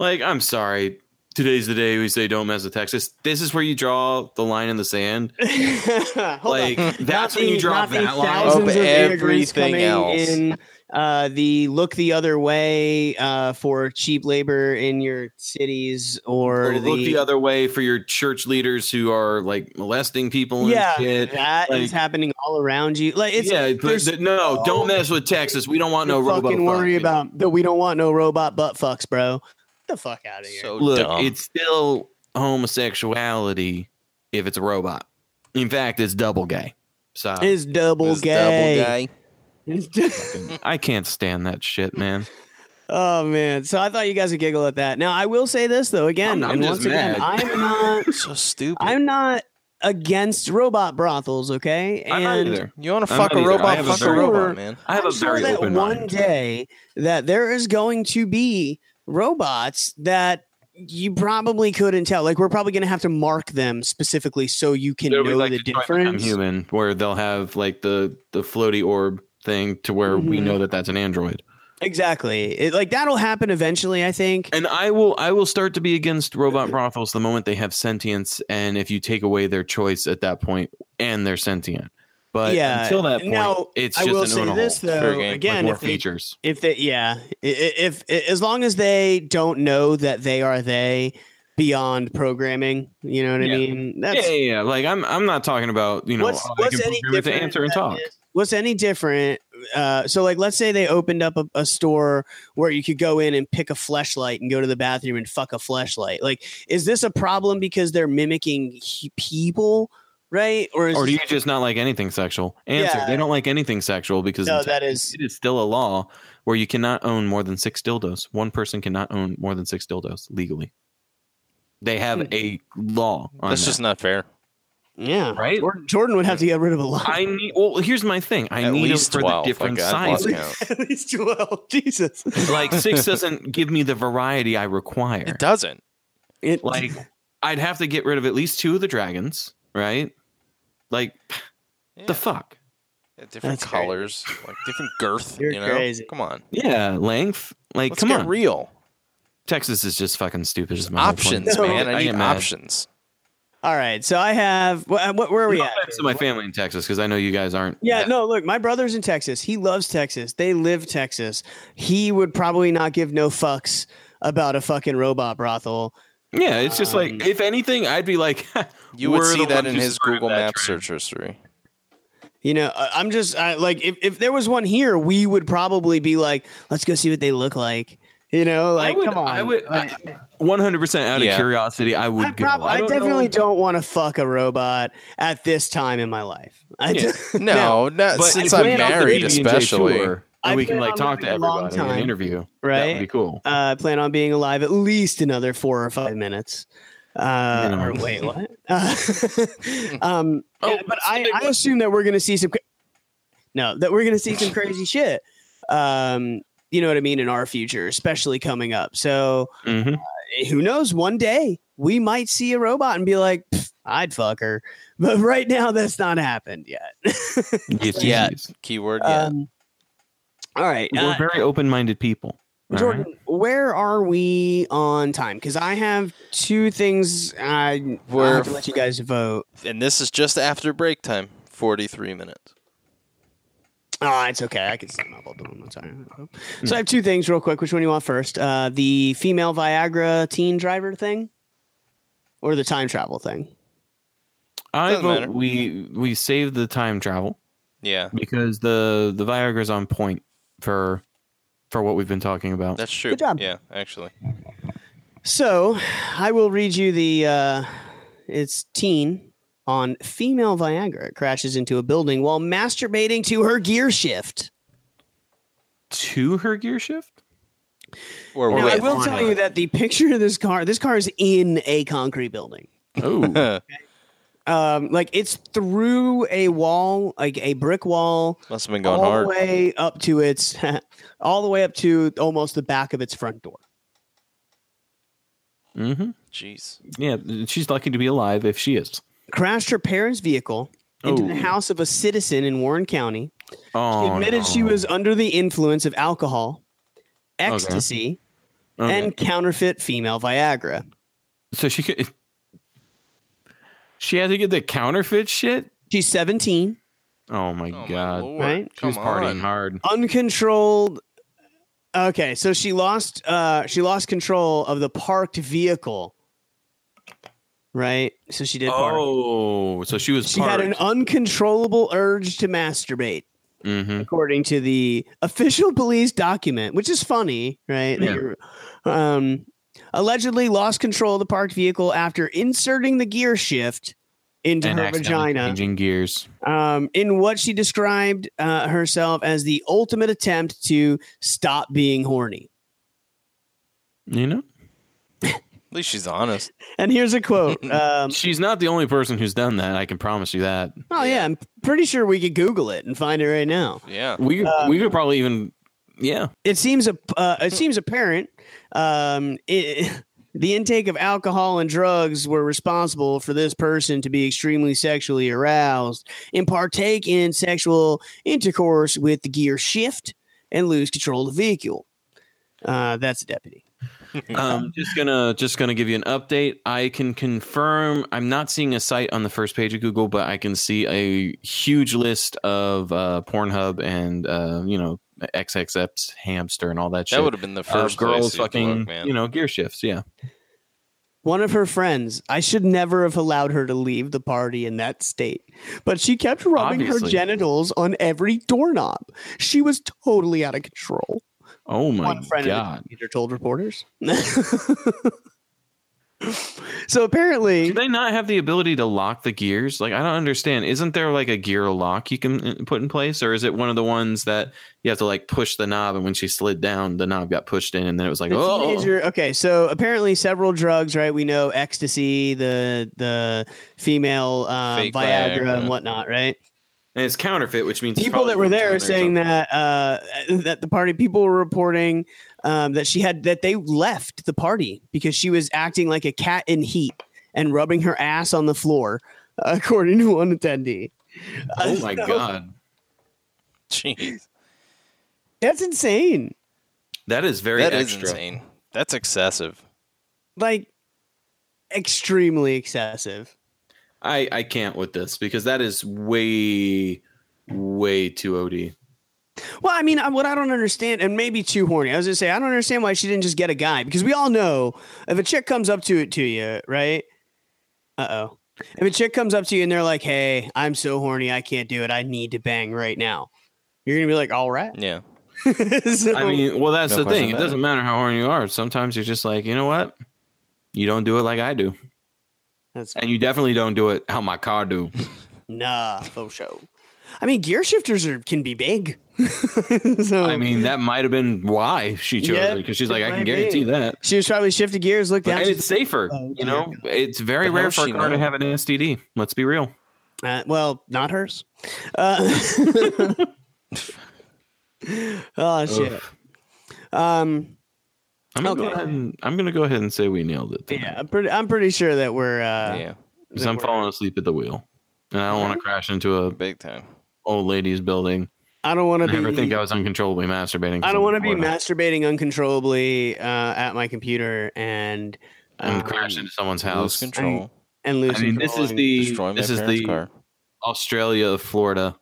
Like, I'm sorry. Today's the day we say don't mess with Texas. This is where you draw the line in the sand. Like, on. That's when you draw that line. Of everything else. In, uh, the look the other way uh, for cheap labor in your cities, or, or the, look the other way for your church leaders who are like molesting people. And yeah, shit. That like, is happening all around you. Like, it's yeah, but, the, no, oh, don't mess with Texas. We don't want no robot. Fucking worry fuck, about that. We don't want no robot butt fucks, bro. The fuck out of here. So look, dumb. It's still homosexuality if it's a robot. In fact, it's double gay. So it's double it's gay. Double gay. I can't stand that shit, man. Oh, man. So I thought you guys would giggle at that. Now, I will say this, though. Again, I'm, I'm just once mad. Again, I'm not so stupid. I'm not against robot brothels, okay? And I'm not either. You want to fuck a robot, fuck sure, a robot, man. I have I'm a very sure open that mind. One day that there is going to be robots that you probably couldn't tell. Like, we're probably going to have to mark them specifically so you can They'll know like the difference. I'm human, where they'll have, like, the, the floaty orb thing to where mm-hmm. we know that that's an android. Exactly. It, like, that'll happen eventually, I think. And I will I will start to be against robot brothels the moment they have sentience, and if you take away their choice at that point, and they're sentient. But yeah, until that point, now, it's just I will an say this, though, game, again, more if they, features. If they, yeah, if, if as long as they don't know that they are they beyond programming, you know what yeah. I mean? That's, yeah, yeah, yeah. Like I'm, I'm not talking about you know what's, all what's any different to answer and talk. Is, what's any different? Uh, so, like, let's say they opened up a, a store where you could go in and pick a fleshlight and go to the bathroom and fuck a fleshlight. Like, is this a problem because they're mimicking he- people? Right? Or, is or do you just not like anything sexual? Answer. Yeah. They don't like anything sexual because no, that is, it is still a law where you cannot own more than six dildos. One person cannot own more than six dildos legally. They have a law on That's that. Just not fair. Yeah. Right? Jordan would have to get rid of a lot. I need, well, here's my thing. I At need them for twelve, the different sizes. At least twelve. Jesus. Like, six doesn't give me the variety I require. It doesn't. It Like, I'd have to get rid of at least two of the dragons, right? Like, yeah. the fuck? Yeah, different That's colors, crazy. Like different girth, You're you know? Crazy. Come on. Yeah, length. Like, Let's come get on. real. Texas is just fucking stupid. Just options, man. I, I need options. All right, so I have. What? Where are we no, at? To my family in Texas, because I know you guys aren't. Yeah, yeah, no. Look, my brother's in Texas. He loves Texas. They live Texas. He would probably not give no fucks about a fucking robot brothel. Yeah, it's just um, like if anything, I'd be like, you would see that in his Google Maps search history. You know, I'm just I, like, if if there was one here, we would probably be like, let's go see what they look like. You know, like, I would, come on. I would, I, one hundred percent out of yeah. curiosity, I would I prob- go. I, I don't definitely know. don't want to fuck a robot at this time in my life. I yeah. do- no, no, not since I'm married, especially. Tour, and I we can, like, talk to everybody in an interview. Right? That would be cool. I uh, plan on being alive at least another four or five minutes. Uh, no. Or wait, what? Uh, um, oh, yeah, but I, I assume that we're going to see some... No, that we're going to see some crazy shit. Um... You know what I mean? In our future, especially coming up. So mm-hmm. uh, who knows? One day we might see a robot and be like, I'd fuck her. But right now that's not happened yet. Yes, yes. Keyword. Yeah. Um, all right. We're uh, very open-minded people. Jordan, right. Where are we on time? Because I have two things. I We're have to let you guys vote. And this is just after break time. forty-three minutes. Oh, it's okay. I can stand up. I'll do one more time. So I have two things real quick. Which one do you want first? Uh, the female Viagra teen driver thing or the time travel thing? I Doesn't vote matter. we we save the time travel. Yeah. Because the, the Viagra's on point for for what we've been talking about. That's true. Good job. Yeah, actually. So I will read you the uh, it's teen. On female Viagra crashes into a building while masturbating to her gear shift. To her gear shift? Or now, I will tell her. you that the picture of this car, this car is in a concrete building. Oh. Okay. Um, like, it's through a wall, like a brick wall. Must have been going all hard. All the way up to its, all the way up to almost the back of its front door. Mm-hmm. Jeez. Yeah, she's lucky to be alive if she is. Crashed her parents' vehicle into oh. the house of a citizen in Warren County. Oh, she admitted no. she was under the influence of alcohol, ecstasy, okay. Okay. and counterfeit female Viagra. So she could, she had to get the counterfeit shit? She's seventeen. Oh, my oh God. My right? She was partying on. hard. Uncontrolled. Okay, so she lost. Uh, she lost control of the parked vehicle. Right, so she did. Oh, park. so she was. She parked. had an uncontrollable urge to masturbate, mm-hmm. according to the official police document, which is funny, right? Yeah. Um, allegedly lost control of the parked vehicle after inserting the gear shift into and her vagina, changing gears. Um, in what she described uh, herself as the ultimate attempt to stop being horny. You know, at least she's honest. And here's a quote. Um, she's not the only person who's done that. I can promise you that. Oh yeah, I'm pretty sure we could Google it and find it right now. Yeah, we could, um, we could probably even. Yeah, it seems a uh, it seems apparent. Um, it, The intake of alcohol and drugs were responsible for this person to be extremely sexually aroused and partake in sexual intercourse with the gear shift and lose control of the vehicle. Uh, that's a deputy. um, just gonna just gonna give you an update. I can confirm. I'm not seeing a site on the first page of Google, but I can see a huge list of uh, Pornhub and uh, you know X X X Hamster and all that shit. That would have been the first uh, girls fucking, look, you know, gear shifts. Yeah. One of her friends, I should never have allowed her to leave the party in that state, but she kept rubbing Obviously. her genitals on every doorknob. She was totally out of control. Oh my One friend God. Peter told reporters. So apparently, do they not have the ability to lock the gears? Like, I don't understand. Isn't there like a gear lock you can put in place, or is it one of the ones that you have to like push the knob? And when she slid down, the knob got pushed in, and then it was like, the oh. Teenager, okay, so apparently, several drugs, right? We know ecstasy, the the female uh, Viagra, Viagra and whatnot, right? And it's counterfeit, which means people that were there are saying that uh, that the party people were reporting um, that she had that they left the party because she was acting like a cat in heat and rubbing her ass on the floor, uh, according to one attendee. Oh my uh, so, God. Jeez. That's insane. That is very that extra. Is insane. That's excessive. Like extremely excessive. I, I can't with this because that is way, way too O D. Well, I mean, what I don't understand, and maybe too horny. I was going to say, I don't understand why she didn't just get a guy, because we all know if a chick comes up to it to you, right? Uh-oh. If a chick comes up to you and they're like, hey, I'm so horny, I can't do it. I need to bang right now. You're going to be like, all right. Yeah. so, I mean, well, that's no the thing. It doesn't matter how horny you are. Sometimes you're just like, you know what? You don't do it like I do. That's and you definitely don't do it how my car do. Nah, faux show. I mean, gear shifters are, can be big. so, I mean, that might have been why she chose yep, it, because she's like, I can guarantee be. that. She was probably shifting gears, looked down. And it's safer. Oh, you know, yeah. It's very but rare for a car know. to have an S T D. Let's be real. Uh, well, not hers. Uh, oh, shit. Oof. Um. I'm gonna, okay. go ahead and, I'm gonna go ahead and say we nailed it. Tonight. Yeah, I'm pretty. I'm pretty sure that we're. Uh, yeah, because I'm falling asleep at the wheel, and I don't want to crash into a big time old lady's building. I don't want to. Never think I was uncontrollably masturbating. I don't want to be masturbating uncontrollably uh, at my computer and um, and crash into someone's house. Lose control and, and lose. I mean, this is the this is the car. Australia of Florida.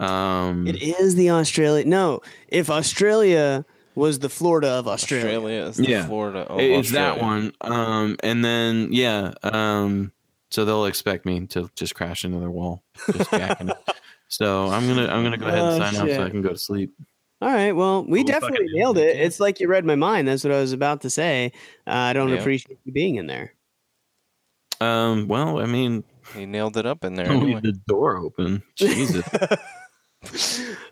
Um, it is the Australia. No, if Australia. Was the Florida of Australia? Australia is the yeah. Florida of it's Australia. That one. Um, and then yeah, um, so they'll expect me to just crash into their wall. Just jacking it. So I'm gonna I'm gonna go ahead and sign oh, up so I can go to sleep. All right. Well, we We'll definitely nailed it. It's like you read my mind. That's what I was about to say. Uh, I don't yeah. appreciate you being in there. Um. Well, I mean, you nailed it up in there. Don't anyway. leave the door open. Jesus.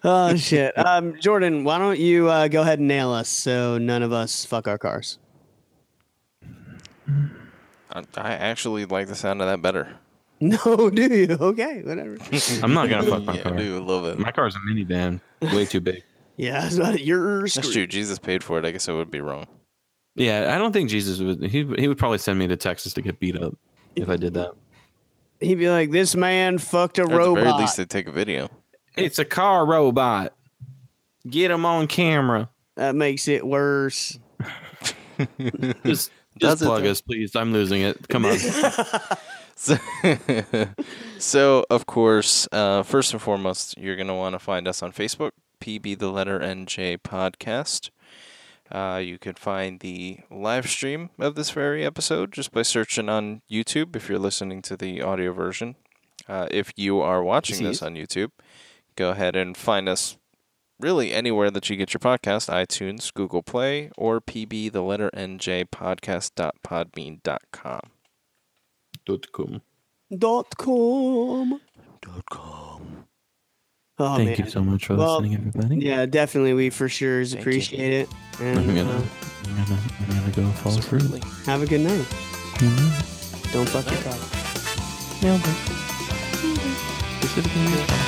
Oh shit. Um, Jordan, why don't you uh, go ahead and nail us so none of us fuck our cars? I, I actually like the sound of that better. No, do you? Okay, whatever. I'm not gonna fuck my yeah, car. I do love it. My car's a minivan, way too big. Yeah, it's not yours. That's true. Jesus paid for it. I guess I would be wrong. Yeah, I don't think Jesus would. He he would probably send me to Texas to get beat up if I did that. He'd be like, "This man fucked a At robot." At the very least, they'd take a video. It's a car robot. Get him on camera. That makes it worse. just just plug us, please. I'm losing it. Come on. so, so, of course, uh, first and foremost, you're going to want to find us on Facebook, P B the letter N J podcast. Uh, you could find the live stream of this very episode just by searching on YouTube if you're listening to the audio version. Uh, if you are watching this on YouTube, go ahead and find us really anywhere that you get your podcast, iTunes, Google Play, or P B the letter N J podcast dot podbean dot com. Dot com. Dot com. Oh, Thank man. you so much for well, listening, everybody. Yeah, definitely. We for sure appreciate Thank it. And, I'm, gonna, uh, I'm, gonna, I'm gonna go fall absolutely. through. Have a good night. Mm-hmm. Don't fuck your cock. No, but. This is